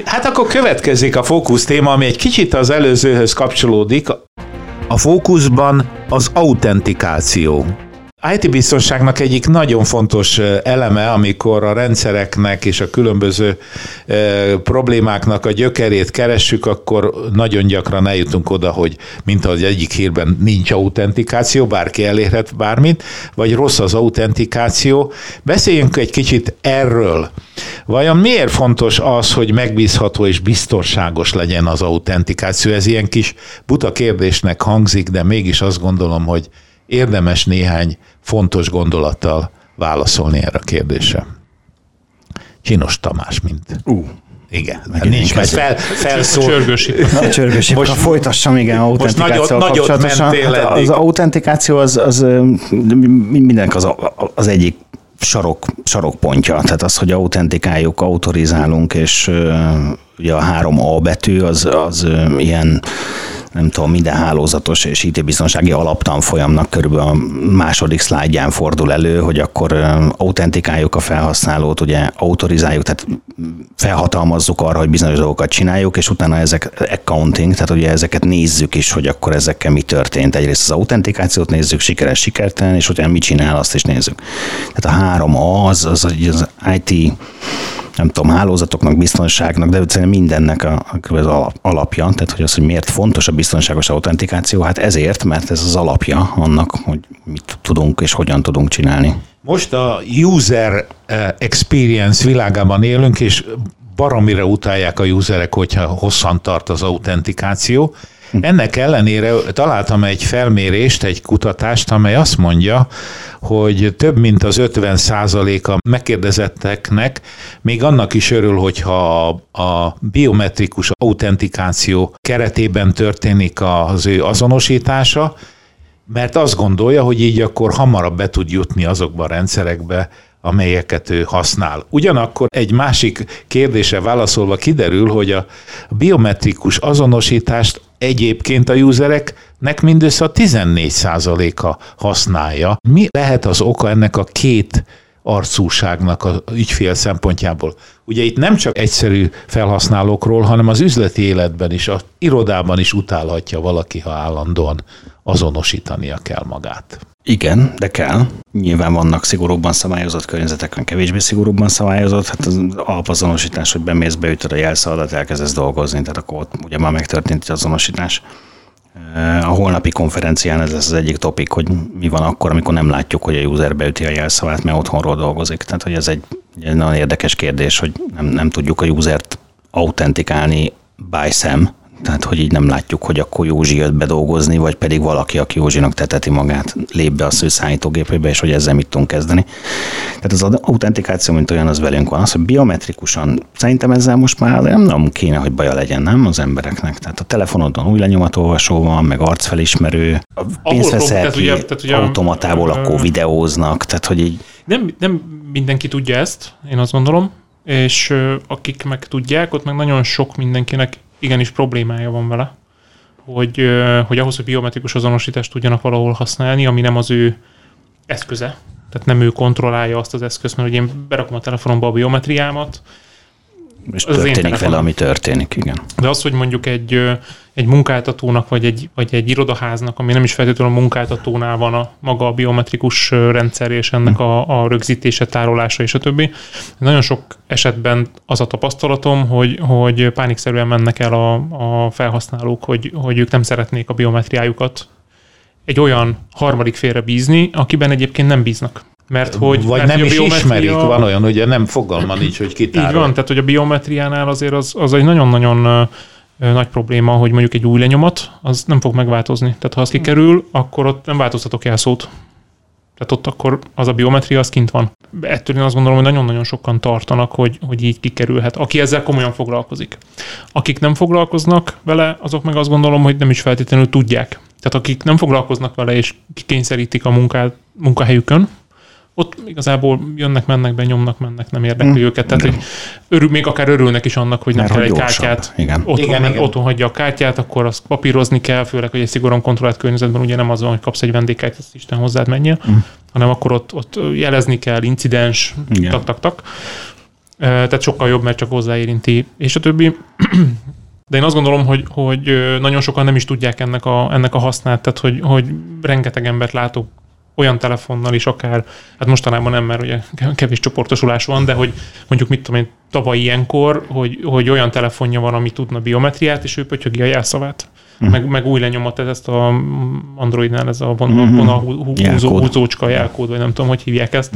Hát akkor következik a fókusz téma, ami egy kicsit az előzőhöz kapcsolódik. A fókuszban az autentikáció. IT-biztonságnak egyik nagyon fontos eleme, amikor a rendszereknek és a különböző problémáknak a gyökerét keressük, akkor nagyon gyakran eljutunk oda, hogy mint ahogy egyik hírben nincs autentikáció, bárki elérhet bármit, vagy rossz az autentikáció. Beszéljünk egy kicsit erről. Vajon miért fontos az, hogy megbízható és biztonságos legyen az autentikáció? Ez ilyen kis buta kérdésnek hangzik, de mégis azt gondolom, hogy érdemes néhány fontos gondolattal válaszolni erre a kérdésre. Csinos Tamás, mint... Igen, nincs, mert felszól. Csörgősít. Most folytassam, igen, autentikációval kapcsolatosan. Hát az autentikáció az mindenki az egyik sarokpontja. Tehát az, hogy autentikáljuk, autorizálunk, és ugye a 3A betű az ilyen... nem tudom, minden hálózatos és IT-biztonsági alaptanfolyamnak körülbelül a második szlájdján fordul elő, hogy akkor autentikáljuk a felhasználót, ugye autorizáljuk, tehát felhatalmazzuk arra, hogy bizonyos dolgokat csináljuk, és utána ezek accounting, tehát ugye ezeket nézzük is, hogy akkor ezekkel mi történt. Egyrészt az autentikációt nézzük, sikeres, sikertelen, és utána mit csinál, azt is nézzük. Tehát a 3A az IT, nem tudom, hálózatoknak, biztonságnak, de szerintem mindennek az alapja, tehát hogy az, hogy miért fontos a biztonságos autentikáció, hát ezért, mert ez az alapja annak, hogy mit tudunk és hogyan tudunk csinálni. Most a user experience világában élünk, és baromira utálják a userek, hogyha hosszan tart az autentikáció. Ennek ellenére találtam egy felmérést, egy kutatást, amely azt mondja, hogy több mint az 50%-a megkérdezetteknek még annak is örül, hogyha a biometrikus autentikáció keretében történik az ő azonosítása, mert azt gondolja, hogy így akkor hamarabb be tud jutni azokba a rendszerekbe, amelyeket ő használ. Ugyanakkor egy másik kérdésre válaszolva kiderül, hogy a biometrikus azonosítást egyébként a usereknek mindössze a 14%-a használja. Mi lehet az oka ennek a két arcúságnak az ügyfél szempontjából? Ugye itt nem csak egyszerű felhasználókról, hanem az üzleti életben is, az irodában is utálhatja valaki, ha állandóan azonosítania kell magát. Igen, de kell. Nyilván vannak szigorúbban szabályozott környezetek, van kevésbé szigorúbban szabályozott. Hát az alapazonosítás, hogy bemész, beütöd a jelszavadat, elkezdesz dolgozni, tehát akkor ott ugye már megtörtént az azonosítás. A holnapi konferencián ez lesz az egyik topik, hogy mi van akkor, amikor nem látjuk, hogy a user beüti a jelszavát, mert otthonról dolgozik. Tehát hogy ez egy nagyon érdekes kérdés, hogy nem tudjuk a usert autentikálni by szem. Tehát hogy így nem látjuk, hogy akkor Józsi jött bedolgozni, vagy pedig valaki, aki Józsinak teteti magát, lép be a szőszállítógépébe, és hogy ezzel mit tudunk kezdeni. Tehát az autentikáció, mint olyan, az velünk van. Az, hogy biometrikusan, szerintem ezzel most már nem kéne, hogy baja legyen, nem az embereknek. Tehát a telefonodon új lenyomatolvasó van, meg arcfelismerő, a pénzveszel ki, ugye, automatából akkor videóznak, tehát hogy így... Nem mindenki tudja ezt, én azt gondolom, és akik meg tudják, ott meg nagyon sok mindenkinek igenis problémája van vele, hogy ahhoz, hogy biometrikus azonosítást tudjanak valahol használni, ami nem az ő eszköze, tehát nem ő kontrollálja azt az eszközt, mert hogy én berakom a telefonomba a biometriámat. És az történik vele, ami történik, igen. De az, hogy mondjuk egy munkáltatónak, vagy egy irodaháznak, ami nem is feltétlenül a munkáltatónál van a maga a biometrikus rendszer, és ennek a rögzítése, tárolása, és a többi. Nagyon sok esetben az a tapasztalatom, hogy pánikszerűen mennek el a felhasználók, hogy ők nem szeretnék a biometriájukat egy olyan harmadik félre bízni, akiben egyébként nem bíznak. Vagy nem is ismerik, van olyan, ugye nem fogalma nincs, hogy kitárol. Így van, tehát hogy a biometriánál azért az egy nagyon-nagyon nagy probléma, hogy mondjuk egy új lenyomat, az nem fog megváltozni. Tehát ha az kikerül, akkor ott nem változtatok jelszót. Tehát ott akkor az a biometria, az kint van. Ettől én azt gondolom, hogy nagyon-nagyon sokan tartanak, hogy így kikerülhet. Aki ezzel komolyan foglalkozik. Akik nem foglalkoznak vele, azok meg azt gondolom, hogy nem is feltétlenül tudják. Tehát akik nem foglalkoznak vele és kikényszerítik a munkahelyükön, ott igazából jönnek, mennek be, nyomnak, mennek, nem érdekli őket. Tehát, hogy még akár örülnek is annak, hogy nem kell egy kártyát. Otthon hagyja a kártyát, akkor azt papírozni kell, főleg, hogy egy szigorúan kontrollált környezetben ugye nem az van, hogy kapsz egy vendégkártyát, azt Isten hozzád menjél, hanem akkor ott jelezni kell, incidens, tak-tak-tak. Tehát sokkal jobb, mert csak hozzáérinti, és a többi. De én azt gondolom, hogy nagyon sokan nem is tudják ennek a hasznát, tehát hogy rengeteg embert látok olyan telefonnal is akár, hát mostanában nem, mert ugye kevés csoportosulás van, de hogy mondjuk mit tudom én, tavaly ilyenkor, hogy olyan telefonja van, ami tudna biometriát, és ő pötyögi a jelszavát. Meg új lenyomat, ezt a Androidnál ez a vonalhúzócska jelkód, vagy nem tudom, hogy hívják ezt.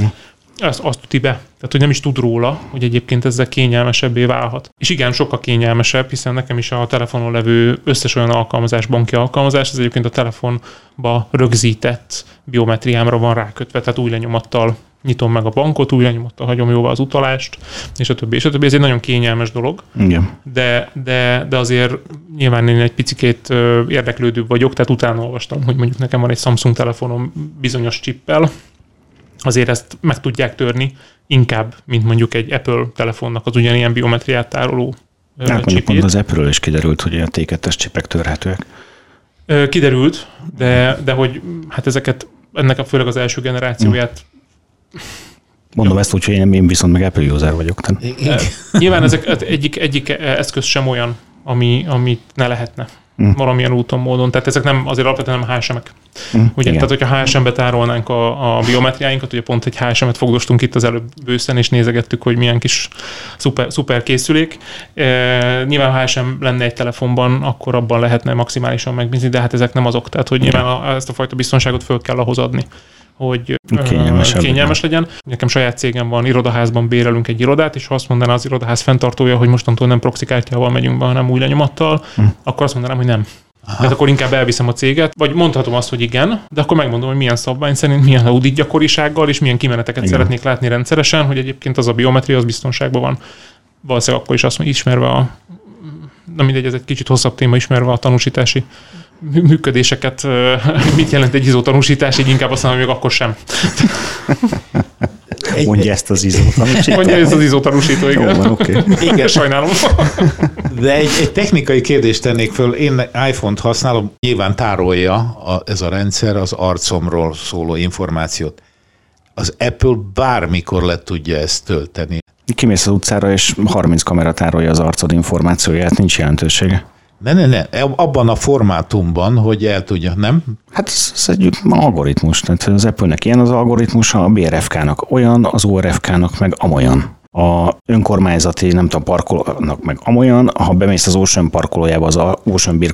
Azt tuti be. Tehát, hogy nem is tud róla, hogy egyébként ezzel kényelmesebbé válhat. És igen, sokkal kényelmesebb, hiszen nekem is a telefonon levő összes olyan alkalmazás, banki alkalmazás, ez egyébként a telefonba rögzített biometriámra van rákötve, tehát új lenyomattal nyitom meg a bankot, új lenyomattal hagyom jóvá az utalást, és a többi, és a többi. Ez egy nagyon kényelmes dolog, de azért nyilván én egy picikét érdeklődőbb vagyok, tehát utána olvastam, hogy mondjuk nekem van egy Samsung telefonom bizonyos chippel, azért ezt meg tudják törni inkább, mint mondjuk egy Apple telefonnak az ugyanilyen biometriát tároló csipét. Pont az Apple-ről is kiderült, hogy ilyen T2-es csipek törhetőek. Kiderült, de hogy hát ezeket, ennek a főleg az első generációját... Mondom ezt úgy, hogy én viszont meg Apple user vagyok. Nyilván ezek egyik eszköz sem olyan, amit ne lehetne. Valamilyen úton, módon. Tehát ezek nem, azért alapvetően nem HSM-ek. Ugye, tehát, hogyha HSM-be tárolnánk a biometriáinkat, ugye pont egy HSM-et fogdostunk itt az előbb bőszen, és nézegettük, hogy milyen kis szuper készülék. Nyilván ha HSM lenne egy telefonban, akkor abban lehetne maximálisan megbízni, de hát ezek nem azok. Tehát, hogy nyilván ezt a fajta biztonságot föl kell ahhoz adni, hogy kényelmes legyen. Nekem saját cégem van, irodaházban bérelünk egy irodát, és ha azt mondaná az irodaház fenntartója, hogy mostantól nem proxikártyával megyünk be, hanem új lenyomattal, akkor azt mondanám, hogy nem. Aha. Tehát akkor inkább elviszem a céget, vagy mondhatom azt, hogy igen, de akkor megmondom, hogy milyen szabvány szerint, milyen audit gyakorisággal, és milyen kimeneteket szeretnék látni rendszeresen, hogy egyébként az a biometria az biztonságban van. Valószínűleg akkor is azt mondja, ismerve na mindegy, ez egy kicsit hosszabb téma, ismerve a tanúsítási működéseket, mit jelent egy ISO tanúsítás, így inkább azt mondom, hogy még akkor sem. Mondja ezt az ISO tanúsító. Igen. Van, okay. Igen. Sajnálom. De egy technikai kérdést tennék föl. Én iPhone-t használom, nyilván tárolja ez a rendszer az arcomról szóló információt. Az Apple bármikor le tudja ezt tölteni. Kimész az utcára, és 30 kamera tárolja az arcod információját, nincs jelentősége. Ne. Abban a formátumban, hogy el tudja, nem? Hát ez egy algoritmus. Tehát az Apple-nek ilyen az algoritmus, a BRFK-nak olyan, az ORFK-nak meg amolyan. A önkormányzati, nem tudom, parkolónak meg amolyan, ha bemész az Ocean parkolójába, az Ocean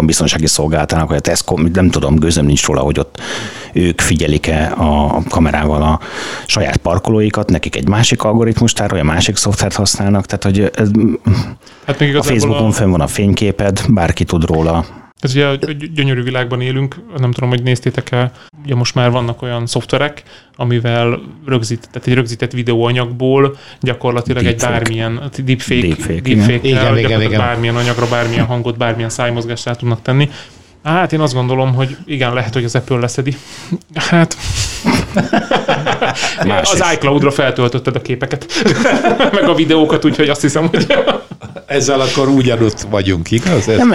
biztonsági szolgáltának, vagy a Tesco, nem tudom, gőzöm nincs róla, hogy ott ők figyelik-e a kamerával a saját parkolóikat, nekik egy másik algoritmus tárolja, másik szoftvert használnak, tehát hogy ez, hát még a Facebookon fenn van a fényképed, bárki tud róla. Ez ugye a gyönyörű világban élünk, nem tudom, hogy néztétek-e, ugye most már vannak olyan szoftverek, amivel tehát egy rögzített videóanyagból gyakorlatilag deepfake, bármilyen anyagra, bármilyen hangot, bármilyen szájmozgást rá tudnak tenni. Hát én azt gondolom, hogy igen, lehet, hogy az Apple leszedi. Hát... az iCloud-ra feltöltötted a képeket, meg a videókat, úgyhogy azt hiszem, hogy... Ezzel akkor ugyanott vagyunk, igaz? Nem,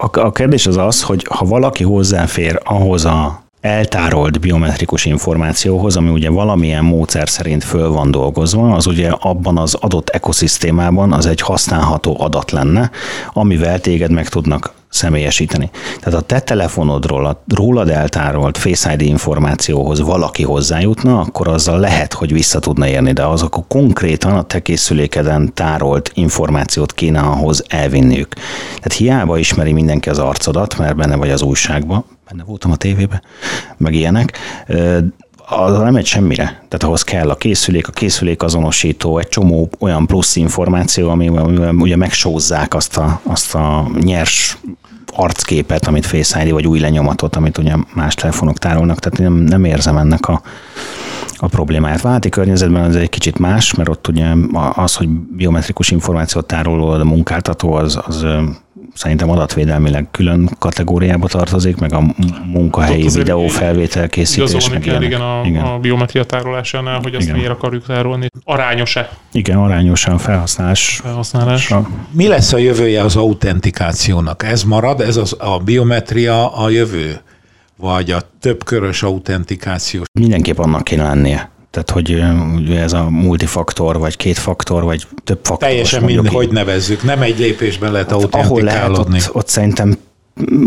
a kérdés az, hogy ha valaki hozzáfér ahhoz a eltárolt biometrikus információhoz, ami ugye valamilyen módszer szerint föl van dolgozva, az ugye abban az adott ekoszisztémában az egy használható adat lenne, amivel téged meg tudnak személyesíteni. Tehát a te telefonodról, a rólad eltárolt Face ID információhoz valaki hozzájutna, akkor azzal lehet, hogy vissza tudna érni, de azok a konkrétan a te készülékeden tárolt információt kéne ahhoz elvinniük. Tehát hiába ismeri mindenki az arcodat, mert benne vagy az újságban, benne voltam a tévében, meg ilyenek, az nem megy semmire. Tehát ahhoz kell a készülék azonosító, egy csomó olyan plusz információ, amivel ugye megsózzák azt a nyers arcképet, amit Face ID, vagy új lenyomatot, amit ugye más telefonok tárolnak. Tehát nem érzem ennek a problémáját. Válti környezetben ez egy kicsit más, mert ott ugye az, hogy biometrikus információt tároló a munkáltató, az szerintem adatvédelmileg külön kategóriába tartozik, meg a munkahelyi videófelvétel készítés. Meg kell, igen, a biometria tárolásánál, hogy azt miért akarjuk tárolni. Arányos-e? Igen, arányosan felhasználás. Mi lesz a jövője az autentikációnak? Ez marad, a biometria a jövő? Vagy a többkörös autentikáció? Mindenképp annak kéne lennie. Tehát, hogy ez a multifaktor, vagy kétfaktor, vagy több faktor. Teljesen mindegy, hogy nevezzük. Nem egy lépésben lehet autentikálódni. Ott szerintem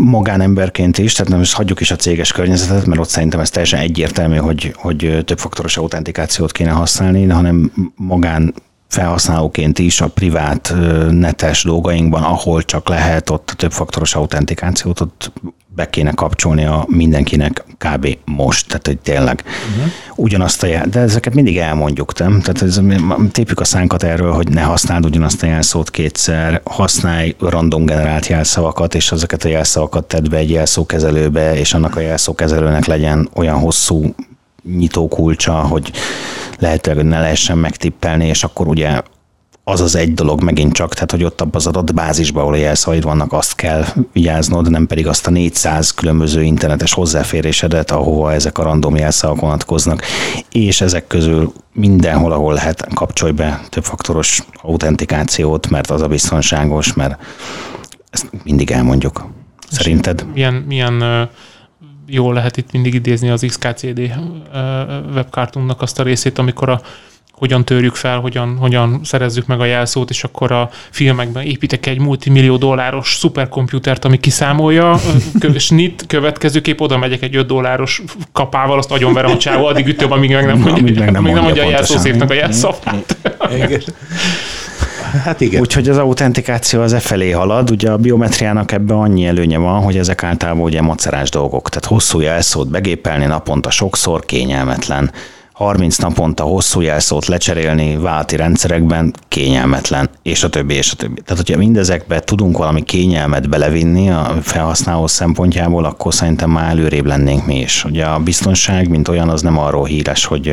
magánemberként is, tehát nem is hagyjuk is a céges környezetet, mert ott szerintem ez teljesen egyértelmű, hogy többfaktoros autentikációt kéne használni, hanem magán felhasználóként is a privát netes dolgainkban, ahol csak lehet, ott a többfaktoros autentikációt ott be kéne kapcsolni a mindenkinek kb. Most, tehát hogy tényleg ugyanazt a de ezeket mindig elmondjuk, nem? Tehát tépjük a szánkat erről, hogy ne használd ugyanazt a jelszót kétszer, használj random generált jelszavakat, és ezeket a jelszavakat tedd be egy jelszókezelőbe, és annak a jelszókezelőnek legyen olyan hosszú nyitókulcsa, hogy lehetőleg ne lehessen megtippelni, és akkor ugye az egy dolog megint csak, tehát hogy ott abban az adatbázisban, ahol a jelszavaid vannak, azt kell vigyáznod, nem pedig azt a 400 különböző internetes hozzáférésedet, ahova ezek a random jelszavak vonatkoznak, és ezek közül mindenhol, ahol lehet, kapcsolj be többfaktoros autentikációt, mert az a biztonságos, mert ezt mindig elmondjuk. Szerinted? Milyen jól lehet itt mindig idézni az XKCD webkártunknak azt a részét, amikor hogyan törjük fel, hogyan szerezzük meg a jelszót, és akkor a filmekben építek egy multimillió-dolláros szuperkomputert, ami kiszámolja, következőképp oda megyek egy $5 kapával, azt agyonverem a csávó, addig ütöm, amíg meg nem mondja a jelszószépnek a jelszavát. Hát igen. Úgyhogy az autentikáció az e felé halad, ugye a biometriának ebben annyi előnye van, hogy ezek általában ugye macerás dolgok, tehát hosszú jelszót begépelni naponta sokszor kényelmetlen. 30 naponta hosszú jelszót lecserélni válti rendszerekben kényelmetlen, és a többi, és a többi. Tehát, hogyha mindezekbe tudunk valami kényelmet belevinni a felhasználó szempontjából, akkor szerintem már előrébb lennénk mi is. Ugye a biztonság, mint olyan, az nem arról híres, hogy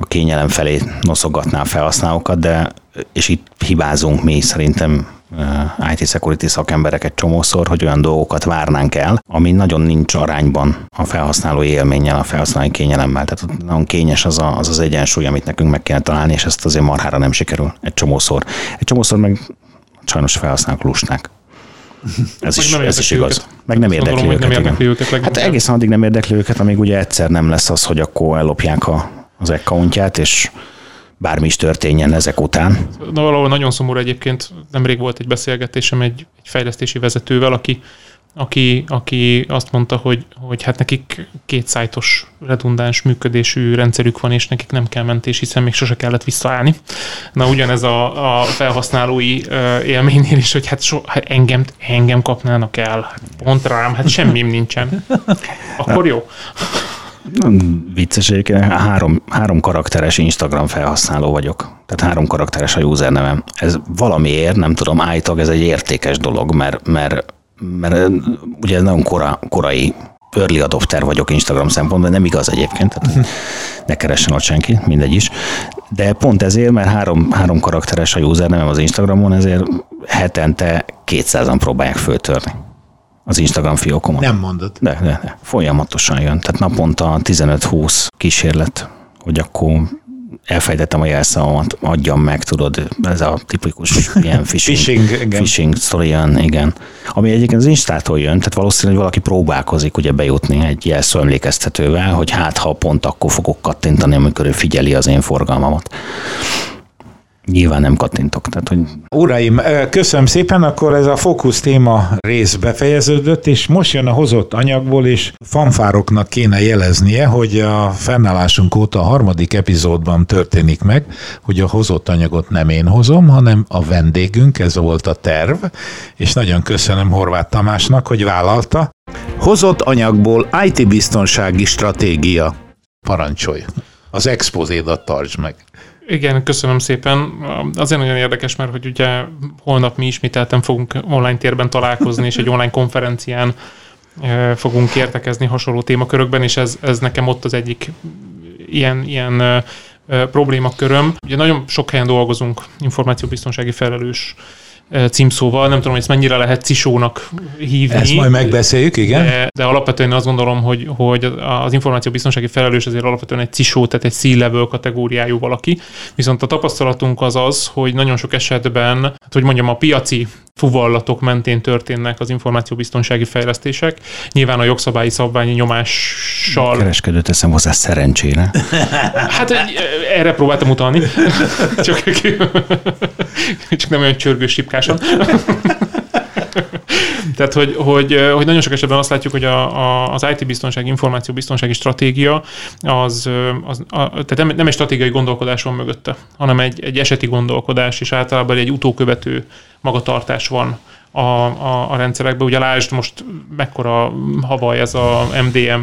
a kényelem felé noszogatná a felhasználókat, de és itt hibázunk mi szerintem IT security szakemberek egy csomószor, hogy olyan dolgokat várnánk el, ami nagyon nincs arányban a felhasználói élménnyel, a felhasználói kényelemmel. Tehát nagyon kényes az egyensúly, amit nekünk meg kell találni, és ezt azért marhára nem sikerül egy csomószor. Egy csomószor meg sajnos felhasználók lusták. Ez is igaz. Meg nem érdekli őket. Hát egészen addig nem érdekli őket, amíg ugye egyszer nem lesz az, hogy akkor ellopják az accountját, és bármi is történjen ezek után. Na, valahol nagyon szomorú egyébként, nemrég volt egy beszélgetésem egy fejlesztési vezetővel, aki azt mondta, hogy hát nekik 2 szájtos redundáns működésű rendszerük van, és nekik nem kell mentés, hiszen még sose kellett visszaállni. Na ugyanez a felhasználói élménynél is, hogy engem kapnának el, pont rám, semmim nincsen. Akkor jó. Vicces, egyébként 3 karakteres Instagram felhasználó vagyok. Tehát 3 karakteres a usernevem. Ez valamiért, nem tudom, állítólag ez egy értékes dolog, mert ugye nagyon korai early adopter vagyok Instagram szempontból, nem igaz egyébként, tehát ne keressen ott senki, mindegy is. De pont ezért, mert 3 karakteres a usernevem az Instagramon, ezért hetente 200-an próbálják föltörni az Instagram fiókomat. Nem mondod. De. Folyamatosan jön. Tehát naponta 15-20 kísérlet, hogy akkor elfejtettem a jelszavamat, adjam meg, tudod, ez a tipikus ilyen phishing sztori jön, igen. Ami egyébként az Instától jön, tehát valószínűleg valaki próbálkozik ugye bejutni egy jelszó emlékeztetővel, hogy hát ha pont akkor fogok kattintani, amikor ő figyeli az én forgalmamat. Nyilván nem kattintok. Tehát, hogy... Uraim, köszönöm szépen, akkor ez a fókusz téma rész befejeződött, és most jön a hozott anyagból, és fanfároknak kéne jeleznie, hogy a fennállásunk óta a 3. epizódban történik meg, hogy a hozott anyagot nem én hozom, hanem a vendégünk, ez volt a terv, és nagyon köszönöm Horváth Tamásnak, hogy vállalta. Hozott anyagból IT biztonsági stratégia. Parancsolj! Az expozédat tartsd meg! Igen, köszönöm szépen. Azért nagyon érdekes, mert hogy ugye holnap mi ismételten fogunk online térben találkozni, és egy online konferencián fogunk értekezni hasonló témakörökben, és ez nekem ott az egyik ilyen problémaköröm. Ugye nagyon sok helyen dolgozunk, információbiztonsági felelős címszóval. Nem tudom, hogy ezt mennyire lehet CISO-nak hívni. Ezt majd megbeszéljük, igen. De alapvetően azt gondolom, hogy az információbiztonsági felelős azért alapvetően egy CISO, tehát egy C-level kategóriájú valaki. Viszont a tapasztalatunk az, hogy nagyon sok esetben, hogy mondjam, a piaci fuvallatok mentén történnek az információbiztonsági fejlesztések. Nyilván a jogszabályi szabványi nyomással... Kereskedőt teszem hozzá szerencsére. Hát erre próbáltam utalni. Csak nem olyan csörgős ripkásan. Tehát, hogy nagyon sok esetben azt látjuk, hogy az IT-biztonság, információbiztonsági stratégia, tehát nem egy stratégiai gondolkodás van mögötte, hanem egy eseti gondolkodás, és általában egy utókövető magatartás van a rendszerekben. Ugye lásd most mekkora havaj ez a MDM,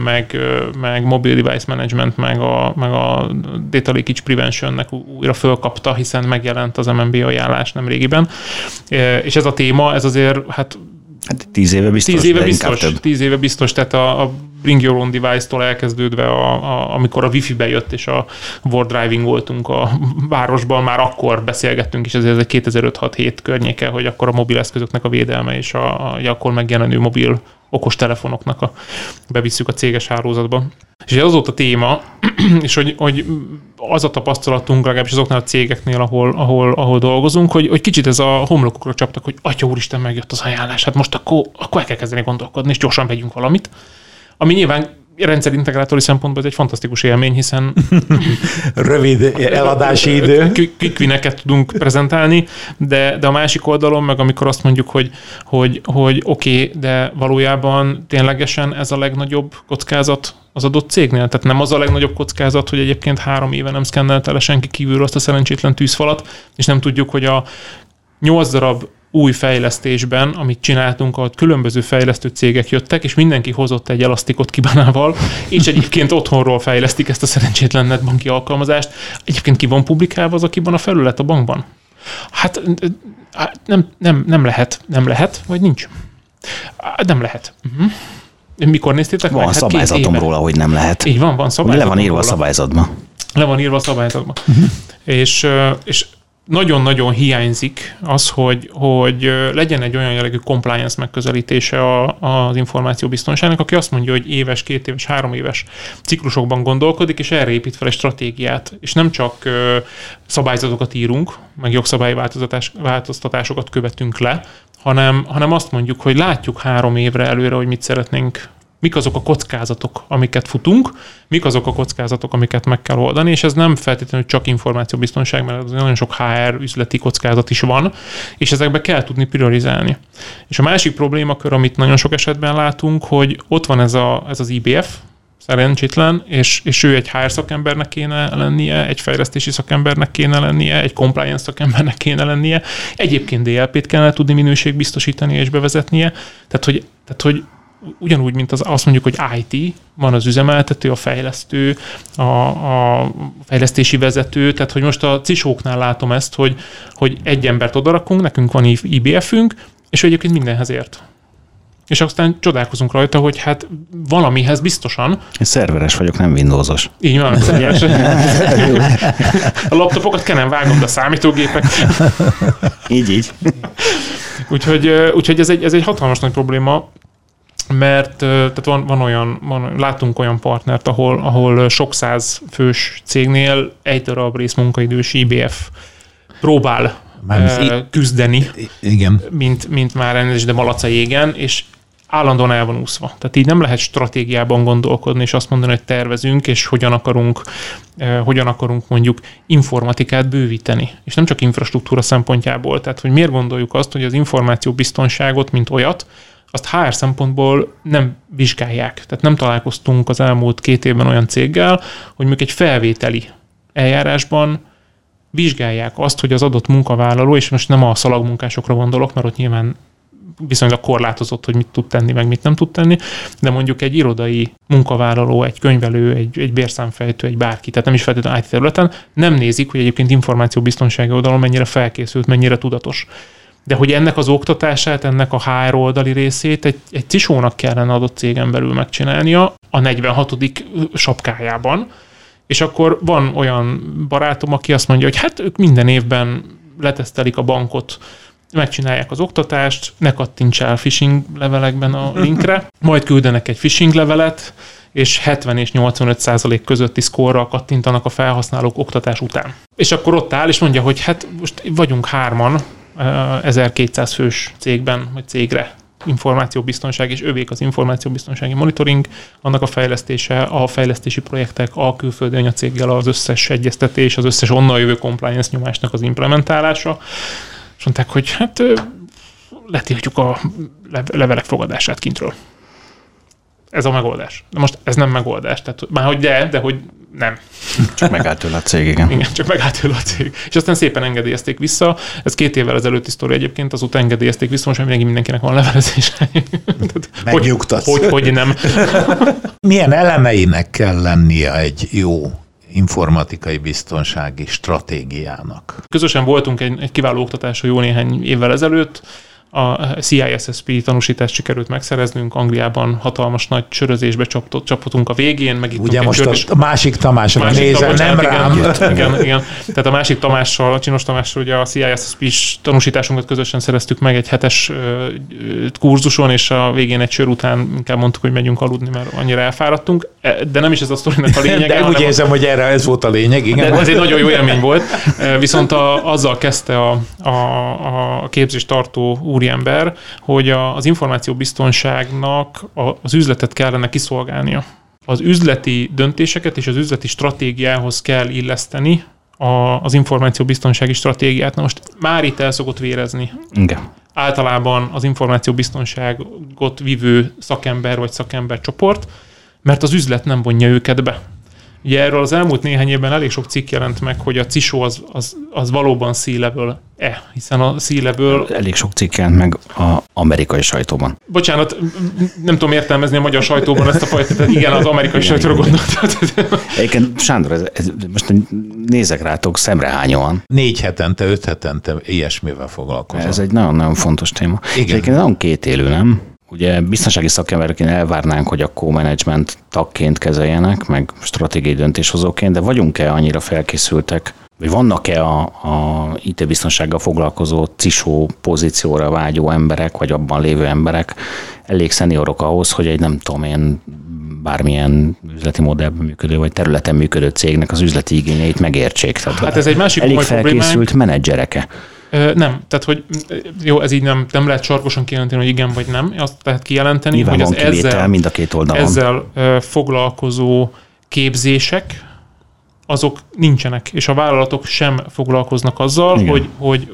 meg Mobile Device Management, meg a Data Leakage Prevention-nek újra fölkapta, hiszen megjelent az MNB ajánlás nemrégiben. És ez a téma, ez azért, hát 10 éve biztos. 10 éve biztos, tehát a Bring Your Own Device-tól elkezdődve, amikor a Wi-Fi bejött, és a War Driving voltunk a városban, már akkor beszélgettünk, és ez egy 2005-6-7 környéke, hogy akkor a mobil eszközöknek a védelme, és akkor megjelenő mobil okostelefonoknak bevisszük a céges hálózatba. És az volt a téma, és hogy az a tapasztalatunk, legalábbis azoknál a cégeknél, ahol dolgozunk, hogy kicsit ez a homlokukra csaptak, hogy atya úristen, megjött az ajánlás, hát most akkor el kell kezdeni gondolkodni, és gyorsan vegyünk valamit. Ami nyilván rendszerintegrátori szempontból ez egy fantasztikus élmény, hiszen rövid eladási idő. Quick-wineket tudunk prezentálni, de a másik oldalon, meg amikor azt mondjuk, hogy oké, de valójában ténylegesen ez a legnagyobb kockázat az adott cégnél. Tehát nem az a legnagyobb kockázat, hogy egyébként 3 éve nem szkennelt el senki kívülről azt a szerencsétlen tűzfalat, és nem tudjuk, hogy a 8 darab új fejlesztésben, amit csináltunk, ahol különböző fejlesztő cégek jöttek, és mindenki hozott egy elasztikot kibánával, és egyébként otthonról fejlesztik ezt a szerencsétlen netbanki alkalmazást. Egyébként ki van publikálva az, akiban a felület a bankban? Hát nem lehet, vagy nincs. Nem lehet. Uh-huh. Mikor néztétek meg? Van hát szabályzatom róla, hogy nem lehet. Így van szabályzatom. Le van írva a szabályzatba. Uh-huh. És nagyon-nagyon hiányzik az, hogy legyen egy olyan jellegű compliance megközelítése az információbiztonságnak, aki azt mondja, hogy éves, 2 éves, 3 éves ciklusokban gondolkodik, és erre épít fel egy stratégiát. És nem csak szabályzatokat írunk, meg jogszabályi változtatásokat követünk le, hanem azt mondjuk, hogy látjuk 3 évre előre, hogy mit szeretnénk. Mik azok a kockázatok, amiket futunk, mik azok a kockázatok, amiket meg kell oldani, és ez nem feltétlenül csak információbiztonság, mert nagyon sok HR üzleti kockázat is van, és ezekbe kell tudni priorizálni. És a másik problémakör, amit nagyon sok esetben látunk, hogy ott van ez az IBF, szerencsétlen, és ő egy HR szakembernek kéne lennie, egy fejlesztési szakembernek kéne lennie, egy compliance szakembernek kéne lennie, egyébként DLP-t kellene tudni minőségbiztosítani és bevezetnie, tehát hogy ugyanúgy, mint azt mondjuk, hogy IT, van az üzemeltető, a fejlesztő, a fejlesztési vezető, tehát hogy most a CISO-knál látom ezt, hogy egy embert odarakunk, nekünk van IBF-ünk, és ő egyébként mindenhez ért. És aztán csodálkozunk rajta, hogy hát valamihez biztosan. Én szerveres vagyok, nem Windowsos. Így van, szerveres. A laptopokat kell nem vágom, de a számítógépek. Így. Úgyhogy ez egy hatalmas nagy probléma, mert tehát látunk olyan partnert, ahol sok 100 fős cégnél 1 darab részmunkaidős IBF próbál küzdeni, igen. Mint már elnézést, de malac a jégen, és állandóan el van úszva. Tehát így nem lehet stratégiában gondolkodni, és azt mondani, hogy tervezünk, és hogyan akarunk mondjuk informatikát bővíteni. És nem csak infrastruktúra szempontjából. Tehát, hogy miért gondoljuk azt, hogy az információbiztonságot, mint olyat, azt HR szempontból nem vizsgálják. Tehát nem találkoztunk az elmúlt 2 évben olyan céggel, hogy mondjuk egy felvételi eljárásban vizsgálják azt, hogy az adott munkavállaló, és most nem a szalagmunkásokra gondolok, mert ott nyilván viszonylag korlátozott, hogy mit tud tenni, meg mit nem tud tenni, de mondjuk egy irodai munkavállaló, egy könyvelő, egy bérszámfejtő, egy bárki, tehát nem is feltétlenül IT területen, nem nézik, hogy egyébként információbiztonsági oldalon mennyire felkészült, mennyire tudatos. De hogy ennek az oktatását, ennek a HR oldali részét egy CISO-nak kellene adott cégen belül megcsinálnia a 46. sapkájában. És akkor van olyan barátom, aki azt mondja, hogy hát ők minden évben letesztelik a bankot megcsinálják az oktatást, ne kattintsál phishing levelekben a linkre, majd küldenek egy phishing levelet, és 70 és 85% közötti szkorral kattintanak a felhasználók oktatás után. És akkor ott áll, és mondja, hogy hát most vagyunk hárman 1200 fős cégben, vagy cégre, információbiztonság, és övék az információbiztonsági monitoring, annak a fejlesztése, a fejlesztési projektek, a külföldi anyacéggel az összes egyeztetés, az összes onnan jövő compliance nyomásnak az implementálása. És mondták, hogy hát letiltjuk a levelek fogadását kintről. Ez a megoldás. De most ez nem megoldás. Tehát, már hogy de hogy nem. Csak megállt tőle a cég, igen. Igen, csak megállt tőle a cég. És aztán szépen engedélyezték vissza. Ez 2 évvel ezelőtti sztori egyébként, azóta engedélyezték vissza, most még mindenkinek van levelezése. Megnyugtatsz. Hogy nem. Milyen elemeinek kell lennie egy jó informatikai biztonsági stratégiának? Közösen voltunk egy kiváló oktatáson jó néhány évvel ezelőtt. A CISSP tanúsítást sikerült megszereznünk, Angliában hatalmas nagy csörözésbe csapatunk a végén. Ugye most a másik Tamásra nézel, nem rám. Igen. Tehát a másik Tamással, a Csinos Tamással ugye a CISSP-s tanúsításunkat közösen szereztük meg egy 7-es kurzuson, és a végén egy sör után inkább mondtuk, hogy megyünk aludni, mert annyira elfáradtunk. De nem is ez a sztorinak a lényege. De úgy érzem, hogy erre ez volt a lényeg, igen. De ez egy nagyon jó élmény volt. Viszont azzal kezdte a képzést tartó úriember, hogy az információbiztonságnak az üzletet kellene kiszolgálnia. Az üzleti döntéseket és az üzleti stratégiához kell illeszteni az információbiztonsági stratégiát. Na most már itt el szokott vérezni. Igen. Általában az információbiztonságot vívő szakember vagy szakembercsoport, mert az üzlet nem vonja őket be. Ugye erről az elmúlt néhány évben elég sok cikk jelent meg, hogy a CISO az valóban C-level-e, hiszen a C-level... Elég sok cikk jelent meg az amerikai sajtóban. Bocsánat, nem tudom értelmezni a magyar sajtóban ezt a fajta, tehát igen, az amerikai sajtóra gondoltam. Egyébként, Sándor, ez, most nézek rátok szemrehányóan. 4 hetente, 5 hetente ilyesmivel foglalkozom. Ez egy nagyon-nagyon fontos téma. Igen. Egyébként nagyon kétélű, nem? Ugye biztonsági szakemberként elvárnánk, hogy a co-management tagként kezeljenek, meg stratégiai döntéshozóként, de vagyunk-e annyira felkészültek, vagy vannak-e a IT-biztonsággal foglalkozó CISO pozícióra vágyó emberek, vagy abban lévő emberek elég szeniorok ahhoz, hogy egy nem tudom én bármilyen üzleti modellben működő, vagy területen működő cégnek az üzleti igényeit megértsék. Tehát hát ez egy másik elég felkészült menedzsereke. Nem, tehát hogy jó, ez így nem lehet sarkosan kijelenteni, hogy igen vagy nem, azt lehet kijelenteni, nyilván hogy ez ezzel, mind a két oldalon. Ezzel foglalkozó képzések, azok nincsenek, és a vállalatok sem foglalkoznak azzal,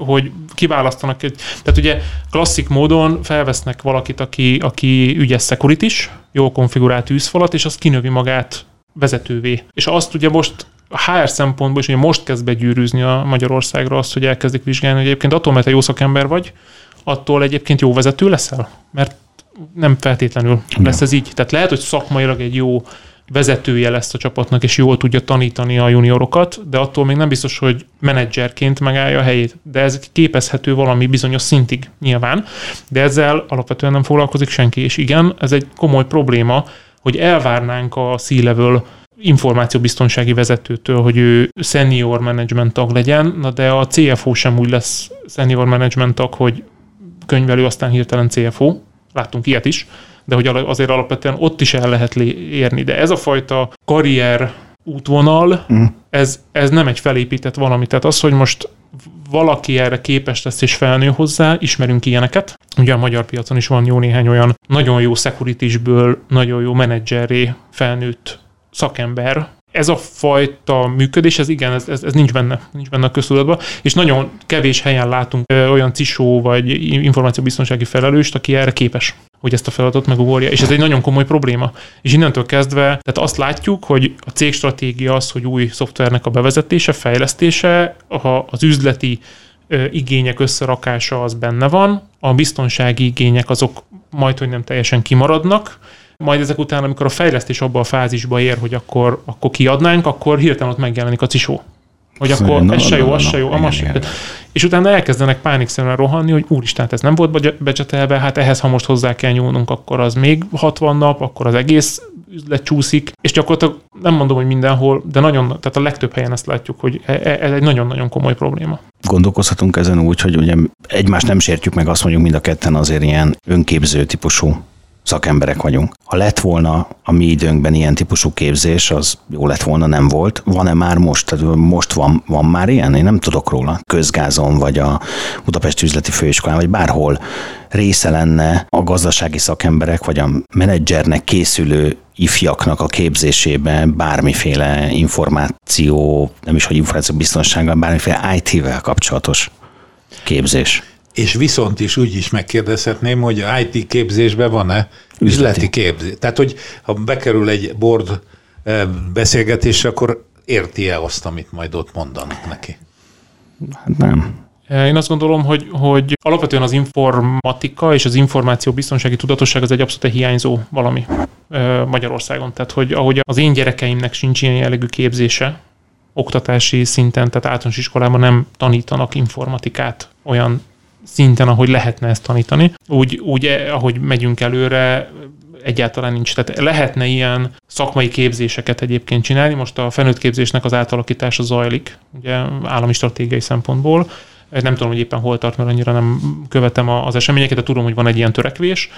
hogy kiválasztanak. Tehát ugye klasszik módon felvesznek valakit, aki ügyes security-s, jól konfigurált űzfalat, és azt kinövi magát vezetővé. És azt ugye most a HR szempontból is, hogy most kezd begyűrűzni a Magyarországra azt, hogy elkezdik vizsgálni, hogy egyébként attól, mert te jó szakember vagy, attól egyébként jó vezető leszel? Mert nem feltétlenül lesz ez így. Tehát lehet, hogy szakmailag egy jó vezetője lesz a csapatnak, és jól tudja tanítani a juniorokat, de attól még nem biztos, hogy menedzserként megállja a helyét. De ez képezhető valami bizonyos szintig nyilván, de ezzel alapvetően nem foglalkozik senki. És igen, ez egy komoly probléma, hogy elvárnánk a C-level információbiztonsági vezetőtől, hogy ő senior management tag legyen, na de a CFO sem úgy lesz senior management tag, hogy könyvelő, aztán hirtelen CFO. Láttunk ilyet is, de hogy azért alapvetően ott is el lehet érni. De ez a fajta karrier útvonal, ez nem egy felépített valami. Tehát az, hogy most valaki erre képes lesz és felnő hozzá, ismerünk ilyeneket. Ugye a magyar piacon is van jó néhány olyan nagyon jó security-sből, nagyon jó menedzserré felnőtt szakember. Ez a fajta működés, ez igen, ez nincs benne a köztudatban, és nagyon kevés helyen látunk olyan CISO vagy információbiztonsági felelőst, aki erre képes, hogy ezt a feladatot megugorja, és ez egy nagyon komoly probléma. És innentől kezdve, tehát azt látjuk, hogy a cégstratégia az, hogy új szoftvernek a bevezetése, fejlesztése, ha az üzleti igények összerakása az benne van, a biztonsági igények azok majdhogy nem teljesen kimaradnak, majd ezek után, amikor a fejlesztés abba a fázisba ér, hogy akkor kiadnánk, akkor hirtelen ott megjelenik a CISO. Hogy akkor ez se jó, az se jó, a másik. és utána elkezdenek pánikszerűen rohanni, hogy úristen, ez nem volt becsetelve, hát ehhez, ha most hozzá kell nyúlnunk, akkor az még 60 nap, akkor az egész üzlet csúszik, és gyakorlatilag nem mondom, hogy mindenhol, de nagyon, tehát a legtöbb helyen ezt látjuk, hogy ez egy nagyon-nagyon komoly probléma. Gondolkozhatunk ezen úgy, hogy ugye egymást nem sértjük meg, azt mondjuk mind a ketten azért ilyen önképző típusú szakemberek vagyunk. Ha lett volna a mi időnkben ilyen típusú képzés, az jó lett volna, nem volt. Van-e már most? Most van már ilyen? Én nem tudok róla. Közgázon, vagy a Budapesti Üzleti Főiskolán, vagy bárhol része lenne a gazdasági szakemberek, vagy a menedzsernek készülő ifjaknak a képzésébe bármiféle információ, nem is, hogy információ biztonsággal, bármiféle IT-vel kapcsolatos képzés. És viszont is úgy is megkérdezhetném, hogy IT képzésben van-e üzleti képzés? Tehát, hogy ha bekerül egy board beszélgetésre, akkor érti-e azt, amit majd ott mondanak neki? Hát nem. Én azt gondolom, hogy alapvetően az informatika és az információbiztonsági tudatosság az egy abszolút hiányzó valami Magyarországon. Tehát, hogy ahogy az én gyerekeimnek sincs ilyen jellegű képzése, oktatási szinten, tehát általános iskolában nem tanítanak informatikát olyan szinten, ahogy lehetne ezt tanítani. Úgy ahogy megyünk előre, egyáltalán nincs. Tehát lehetne ilyen szakmai képzéseket egyébként csinálni. Most a felnőtt képzésnek az átalakítása zajlik, ugye állami stratégiai szempontból. Nem tudom, hogy éppen hol tart, mert annyira nem követem az eseményeket, de tudom, hogy van egy ilyen törekvés.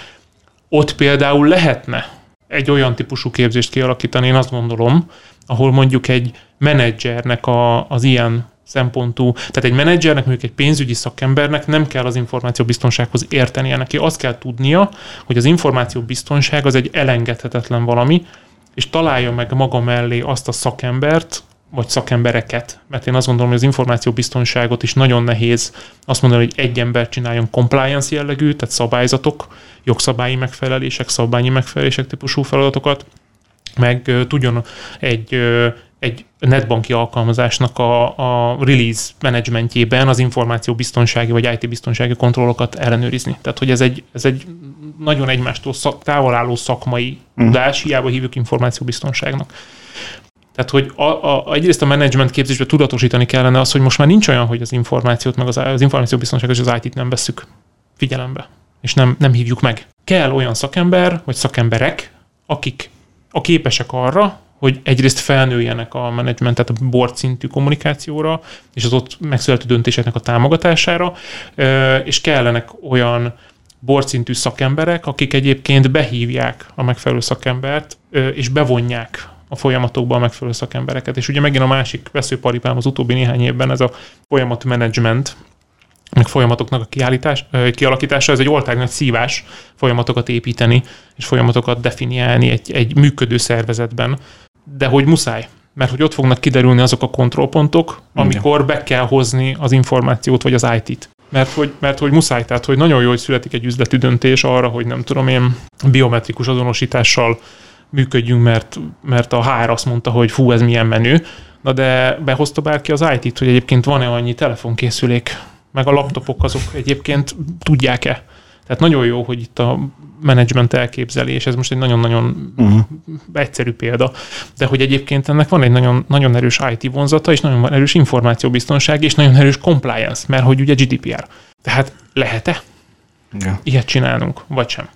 Ott például lehetne egy olyan típusú képzést kialakítani, én azt gondolom, ahol mondjuk egy menedzsernek az ilyen szempontú, tehát egy menedzsernek, mondjuk egy pénzügyi szakembernek nem kell az információbiztonsághoz értenie neki. Azt kell tudnia, hogy az információbiztonság az egy elengedhetetlen valami, és találja meg maga mellé azt a szakembert, vagy szakembereket. Mert én azt gondolom, hogy az információbiztonságot is nagyon nehéz azt mondani, hogy egy ember csináljon compliance jellegű, tehát szabályzatok, jogszabályi megfelelések, szabványi megfelelések típusú feladatokat, meg tudjon egy netbanki alkalmazásnak a release menedzsmentjében az információbiztonsági vagy IT-biztonsági kontrollokat ellenőrizni. Tehát, hogy ez egy nagyon egymástól távol álló szakmai tudás, hiába hívjuk információbiztonságnak. Tehát, hogy egyrészt a menedzsment képzésben tudatosítani kellene az, hogy most már nincs olyan, hogy az információt, meg az információbiztonságot és az IT-t nem vesszük figyelembe, és nem hívjuk meg. Kell olyan szakember, vagy szakemberek, akik a képesek arra, hogy egyrészt felnőjenek a menedzsment, tehát a board szintű kommunikációra, és az ott megszülető döntéseknek a támogatására, és kellenek olyan board szintű szakemberek, akik egyébként behívják a megfelelő szakembert, és bevonják a folyamatokba a megfelelő szakembereket. És ugye megint a másik veszőparipám az utóbbi néhány évben ez a folyamatmenedzsment, meg folyamatoknak a kialakítása, ez egy oltár nagy szívás, folyamatokat építeni, és folyamatokat definiálni egy működő szervezetben. De hogy muszáj, mert hogy ott fognak kiderülni azok a kontrollpontok, amikor be kell hozni az információt, vagy az IT-t. Mert hogy muszáj, tehát hogy nagyon jó, hogy születik egy üzleti döntés arra, hogy nem tudom én, biometrikus azonosítással működjünk, mert a HR azt mondta, hogy fú, ez milyen menő. Na de behozta bárki az IT-t, hogy egyébként van-e annyi telefonkészülék, meg a laptopok azok egyébként tudják-e? Tehát nagyon jó, hogy itt a menedzsment elképzelés, ez most egy nagyon-nagyon egyszerű példa, de hogy egyébként ennek van egy nagyon, nagyon erős IT vonzata, és nagyon erős információbiztonság, és nagyon erős compliance, mert hogy ugye GDPR. Tehát lehet-e ilyet csinálnunk, vagy sem?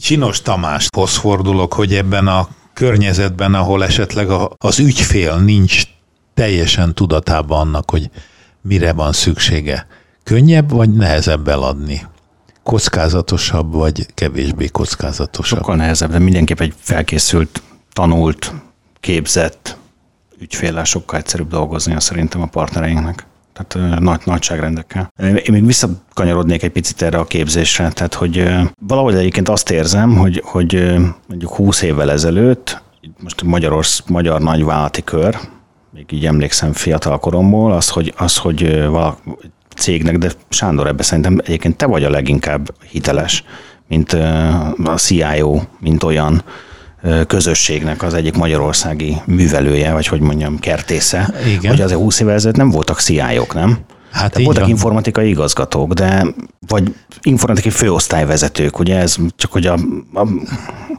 Csinos Tamáshoz fordulok, hogy ebben a környezetben, ahol esetleg az ügyfél nincs teljesen tudatában annak, hogy mire van szüksége? Könnyebb vagy nehezebb eladni? Kockázatosabb vagy kevésbé kockázatosabb? Sokkal nehezebb, de mindenképp egy felkészült, tanult, képzett ügyféllel sokkal egyszerűbb dolgozni szerintem a partnereinknek. Tehát nagyságrendekkel. Én még visszakanyarodnék egy picit erre a képzésre, tehát hogy valahogy egyébként azt érzem, hogy mondjuk 20 évvel ezelőtt, most magyar nagyvállalati kör, még így emlékszem fiatal koromból, az, hogy valaki cégnek, de Sándor, ebben szerintem egyébként te vagy a leginkább hiteles, mint a CIO, mint olyan közösségnek az egyik magyarországi művelője, vagy hogy mondjam, kertésze. Igen. Hogy azért 20 évvel ezelőtt nem voltak CIO-k, nem? Hát voltak informatikai igazgatók, de vagy informatikai főosztályvezetők, ugye ez csak hogy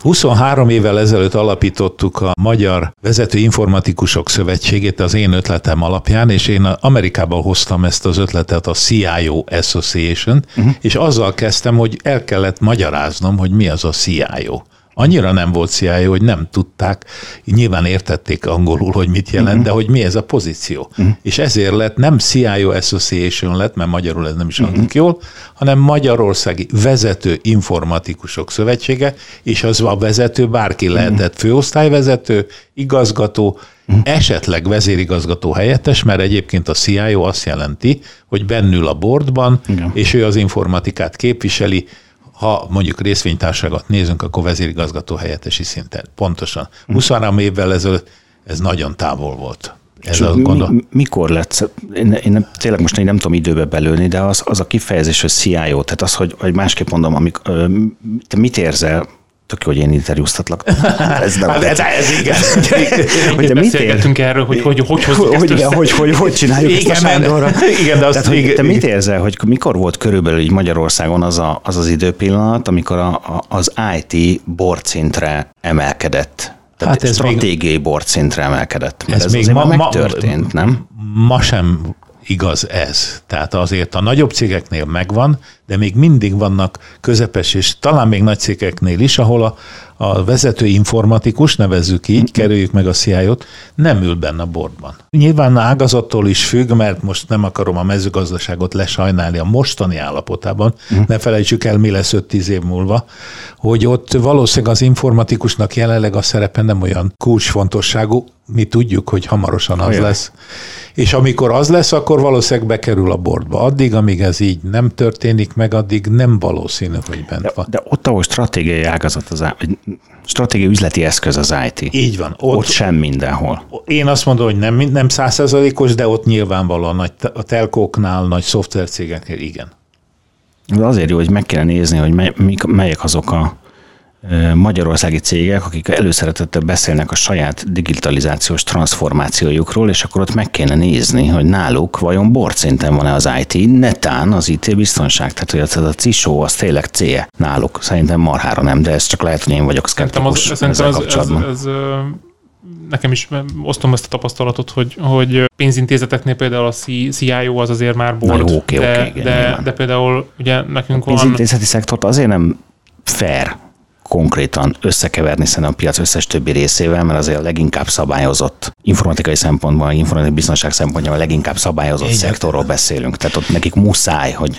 23 évvel ezelőtt alapítottuk a Magyar Vezető Informatikusok Szövetségét az én ötletem alapján, és én Amerikából hoztam ezt az ötletet, a CIO Association, és azzal kezdtem, hogy el kellett magyaráznom, hogy mi az a CIO. Annyira nem volt CIO, hogy nem tudták, nyilván értették angolul, hogy mit jelent, de hogy mi ez a pozíció. És ezért lett, nem CIO Association lett, mert magyarul ez nem is adjuk jól, hanem Magyarországi Vezető Informatikusok Szövetsége, és az a vezető bárki lehetett, főosztályvezető, igazgató, esetleg vezérigazgató helyettes, mert egyébként a CIO azt jelenti, hogy bennül a boardban, és ő az informatikát képviseli. Ha mondjuk részvénytársaságot nézünk, akkor vezérigazgató helyettesi szinten. Pontosan. 23 évvel ezelőtt ez nagyon távol volt. Ez a mikor lett? Én tényleg most nem tudom időbe belőni, de az a kifejezés, hogy CIO, tehát az, hogy másképp mondom, te mit érzel? Tök jó, hogy én interjúztatlak. Ez nem ez igen. Hogy beszélgetünk erről, hogy hozzuk ezt össze. Hogy csináljuk ezt a Sándorra. Te mit érzel, hogy mikor volt körülbelül Magyarországon az az időpillanat, amikor az IT bordszintre emelkedett? Tehát stratégiai bordszintre emelkedett. Ez még ma megtörtént, nem? Ma sem igaz ez. Tehát azért a nagyobb cégeknél megvan, de még mindig vannak közepes, és talán még nagy cégeknél is, ahol a vezető informatikus, nevezzük így, kerüljük meg a CIO-t, nem ül benne a boardban. Nyilván ágazattól is függ, mert most nem akarom a mezőgazdaságot lesajnálni a mostani állapotában, ne felejtsük el, mi lesz 5-10 év múlva, hogy ott valószínűleg az informatikusnak jelenleg a szerepe nem olyan kulcsfontosságú, mi tudjuk, hogy hamarosan az lesz. És amikor az lesz, akkor valószínűleg bekerül a boardba. Addig, amíg ez így nem történik meg, addig nem valószínű, hogy bent van. De ott, ahol stratégiai ágazat az stratégiai üzleti eszköz az IT. Így van. Ott sem mindenhol. Én azt mondom, hogy nem 100%-os, de ott nyilvánvalóan a telkóknál, nagy szoftvercégeknél igen. De azért jó, hogy meg kell nézni, hogy melyek azok a magyarországi cégek, akik előszeretettel beszélnek a saját digitalizációs transformációjukról, és akkor ott meg kéne nézni, hogy náluk vajon bordszinten van-e az IT, netán az IT biztonság. Tehát, hogy a CISO az tényleg célja náluk. Szerintem marhára nem, de ez csak lehet, hogy én vagyok szkeptikus ezzel kapcsolatban. Nekem is osztom ezt a tapasztalatot, hogy pénzintézeteknél például a CIO az azért már board, de például ugye nekünk van... A pénzintézeti szektort azért nem fair konkrétan összekeverni szerintem a piac összes többi részével, mert azért a leginkább szabályozott informatikai szempontból, informatikai biztonság szempontjából a leginkább szabályozott szektorról beszélünk. Tehát ott nekik muszáj, hogy...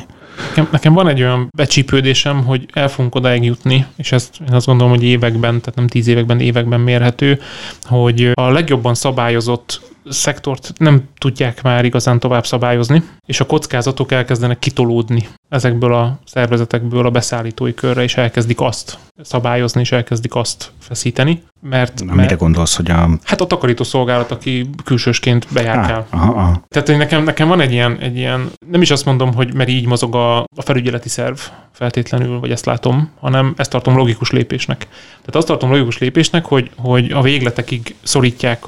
Nekem van egy olyan becsípődésem, hogy el fogunk odáig jutni, és ezt én azt gondolom, hogy években, tehát nem 10 években, években mérhető, hogy a legjobban szabályozott szektort nem tudják már igazán tovább szabályozni, és a kockázatok elkezdenek kitolódni ezekből a szervezetekből a beszállítói körre, és elkezdik azt szabályozni, és elkezdik azt feszíteni. Mert mire gondolsz, hogy Hát a takarító szolgálat, aki külsősként bejárkál. Tehát nekem van egy ilyen, nem is azt mondom, hogy mert így mozog a felügyeleti szerv feltétlenül, vagy ezt látom, hanem ezt tartom logikus lépésnek. Tehát azt tartom logikus lépésnek, hogy a végletekig szorítják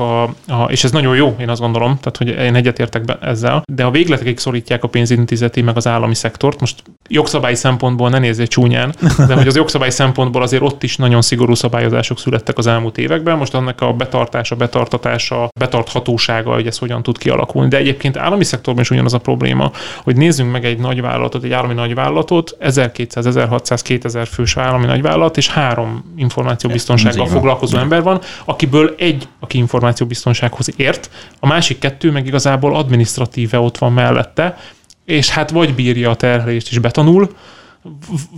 és ez nagyon jó, én azt gondolom, tehát hogy én egyetértek ezzel, de a végletekig szorítják a pénzintézeti meg az állami szektort. Most jogszabályi szempontból ne nézzél csúnyán, de hogy az jogszabályi szempontból azért ott is nagyon szigorú szabályozások születtek az elmúlt években. Most annak a betartása, betartatása, betarthatósága, hogy ez hogyan tud kialakulni. De egyébként állami szektorban is ugyanaz a probléma, hogy nézzünk meg egy nagyvállalatot, egy állami nagyvállalatot, 1200, 1600, 2000 fős állami nagyvállalat, és 3 információbiztonsággal foglalkozó ember van, akiből egy, aki információbiztonsághoz ért, a másik 2 meg igazából adminisztratíve ott van mellette, és hát vagy bírja a terhelést és betanul,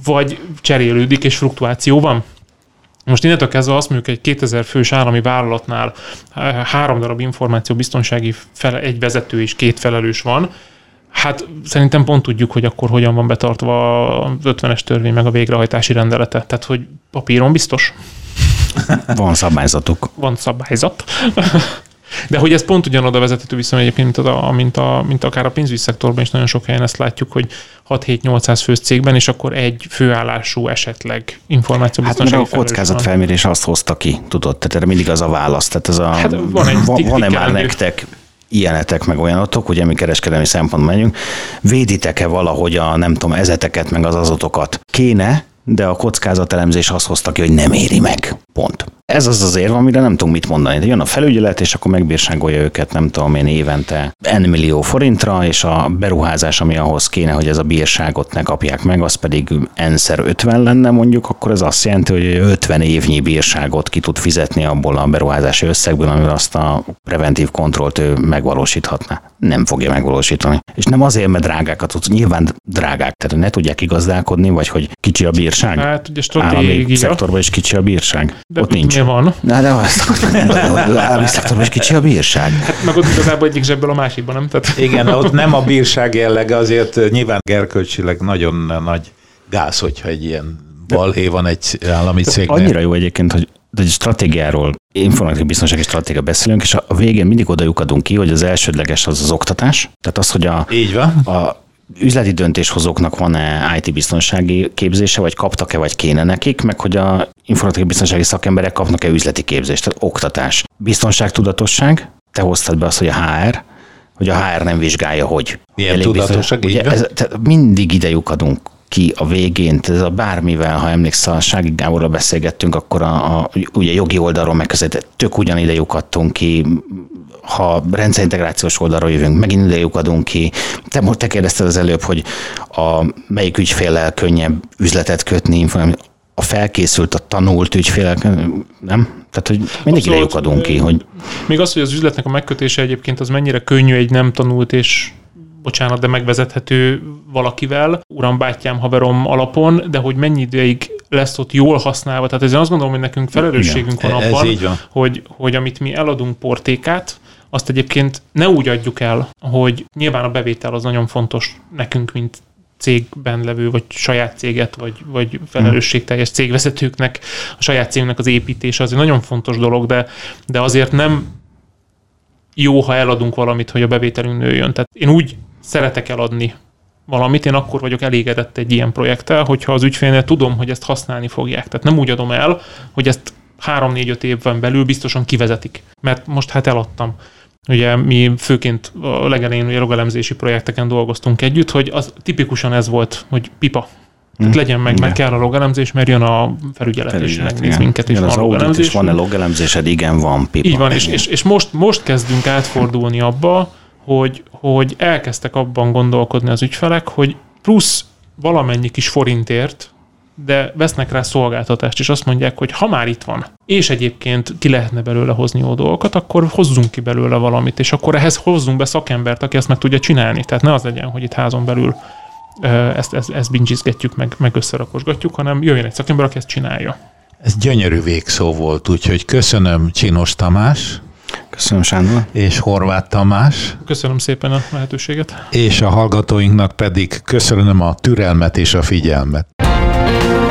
vagy cserélődik, és fluktuáció van. Most innentől kezdve azt mondjuk, egy 2000 fős állami vállalatnál 3 darab információbiztonsági egy vezető és 2 felelős van. Hát szerintem pont tudjuk, hogy akkor hogyan van betartva az 50-es törvény meg a végrehajtási rendelete. Tehát, hogy papíron biztos. Van szabályzatuk. Van szabályzat. De hogy ez pont ugyanoda vezethető viszont egyébként, mint akár a pénzügyi szektorban is nagyon sok helyen ezt látjuk, hogy 6-7-800 fős cégben, és akkor egy főállású esetleg információbiztonsági felelős. Hát a kockázatfelmérés azt hozta ki, tudod, tehát erre mindig az a válasz. Tehát ez van-e már nektek ilyenetek, meg olyanotok, ugye mi kereskedelmi szempontból menjünk, véditek-e valahogy a nem tudom, ezeteket, meg az azotokat? Kéne, de a kockázatelemzés azt hozta ki, hogy nem éri meg. Pont. Ez az az érv, amire nem tudunk mit mondani. De jön a felügyelet, és akkor megbírságolja őket, nem tudom én, évente N millió forintra, és a beruházás, ami ahhoz kéne, hogy ez a bírságot ne kapják meg, az pedig N-szer 50 lenne mondjuk, akkor ez azt jelenti, hogy 50 évnyi bírságot ki tud fizetni abból a beruházási összegből, amivel azt a preventív kontrollt ő megvalósíthatná. Nem fogja megvalósítani. És nem azért, mert drágákat tudsz, nyilván drágák, tehát ne tudják kigazdálkodni, vagy hogy kicsi a bírság. Hát ugye stratégia. Szektorban is kicsi a bírság. De ott nincs. Van. Na, de állami szektorban is kicsi a bírság. Hát meg ott igazából egyik zsebből a másikban, nem? Tehát... Igen, ott nem a bírság jellege, azért nyilván erkölcsileg nagyon nagy gáz, hogyha egy ilyen balhé van egy állami cégnél. Annyira jó egyébként, hogy egy stratégiáról, informatikai biztonsági stratégia beszélünk, és a végén mindig oda lyukadunk ki, hogy az elsődleges az az oktatás. Tehát az, hogy így van. A üzleti döntéshozóknak van-e IT biztonsági képzése, vagy kaptak-e, vagy kéne nekik, meg hogy a informatikai biztonsági szakemberek kapnak-e üzleti képzést, tehát oktatás. Biztonságtudatosság, te hoztad be azt, hogy a HR nem vizsgálja, hogy. Milyen tudatosság, így van? Tehát mindig ide lyukadunk ki a végén, ez a bármivel, ha emlékszel, a Sági Gáborral beszélgettünk, akkor ugye jogi oldalról megközelített, tök ugyanide lyukadtunk ki, ha rendszerintegrációs oldalról jövünk, megint ide lyukadunk ki. Te kérdezted az előbb, hogy melyik ügyféllel könnyebb üzletet kötni, a felkészült, a tanult ügyféllel, nem? Tehát, hogy mindig ide lyukadunk ki. Hogy... Még az, hogy az üzletnek a megkötése egyébként az mennyire könnyű egy nem tanult és bocsánat, de megvezethető valakivel, uram, bátyám, haverom alapon, de hogy mennyi ideig lesz ott jól használva. Tehát ezért azt gondolom, hogy nekünk felelősségünk van abban, hogy amit mi eladunk portékát, azt egyébként ne úgy adjuk el, hogy nyilván a bevétel az nagyon fontos nekünk, mint cégben levő, vagy saját céget, vagy felelősségteljes cégvezetőknek, a saját cégnek az építése az egy nagyon fontos dolog, de azért nem jó, ha eladunk valamit, hogy a bevételünk nőjön. Tehát én úgy szeretek eladni valamit, én akkor vagyok elégedett egy ilyen projekttel, hogyha az ügyfélnél tudom, hogy ezt használni fogják. Tehát nem úgy adom el, hogy ezt 3-4-5 évben belül biztosan kivezetik. Mert most hát eladtam. Ugye mi főként a legelején ugye logelemzési projekteken dolgoztunk együtt, hogy az tipikusan ez volt, hogy pipa. Tehát legyen meg, meg kell a logelemzés, mert jön a felügyelet is, megnéz minket, és van logelemzés. Van-e logelemzésed? Igen, van, pipa. Így van, és most kezdünk átfordulni abba, hogy elkezdtek abban gondolkodni az ügyfelek, hogy plusz valamennyi kis forintért, de vesznek rá szolgáltatást, és azt mondják, hogy ha már itt van, és egyébként ki lehetne belőle hozni jó dolgokat, akkor hozzunk ki belőle valamit, és akkor ehhez hozzunk be szakembert, aki ezt meg tudja csinálni. Tehát ne az legyen, hogy itt házon belül ezt bincsizgetjük, meg összerakosgatjuk, hanem jöjjön egy szakember, aki ezt csinálja. Ez gyönyörű végszó volt, úgyhogy köszönöm Csinos Tamás. Köszönöm Sándor. És Horváth Tamás. Köszönöm szépen a lehetőséget. És a hallgatóinknak pedig köszönöm a türelmet és a figyelmet.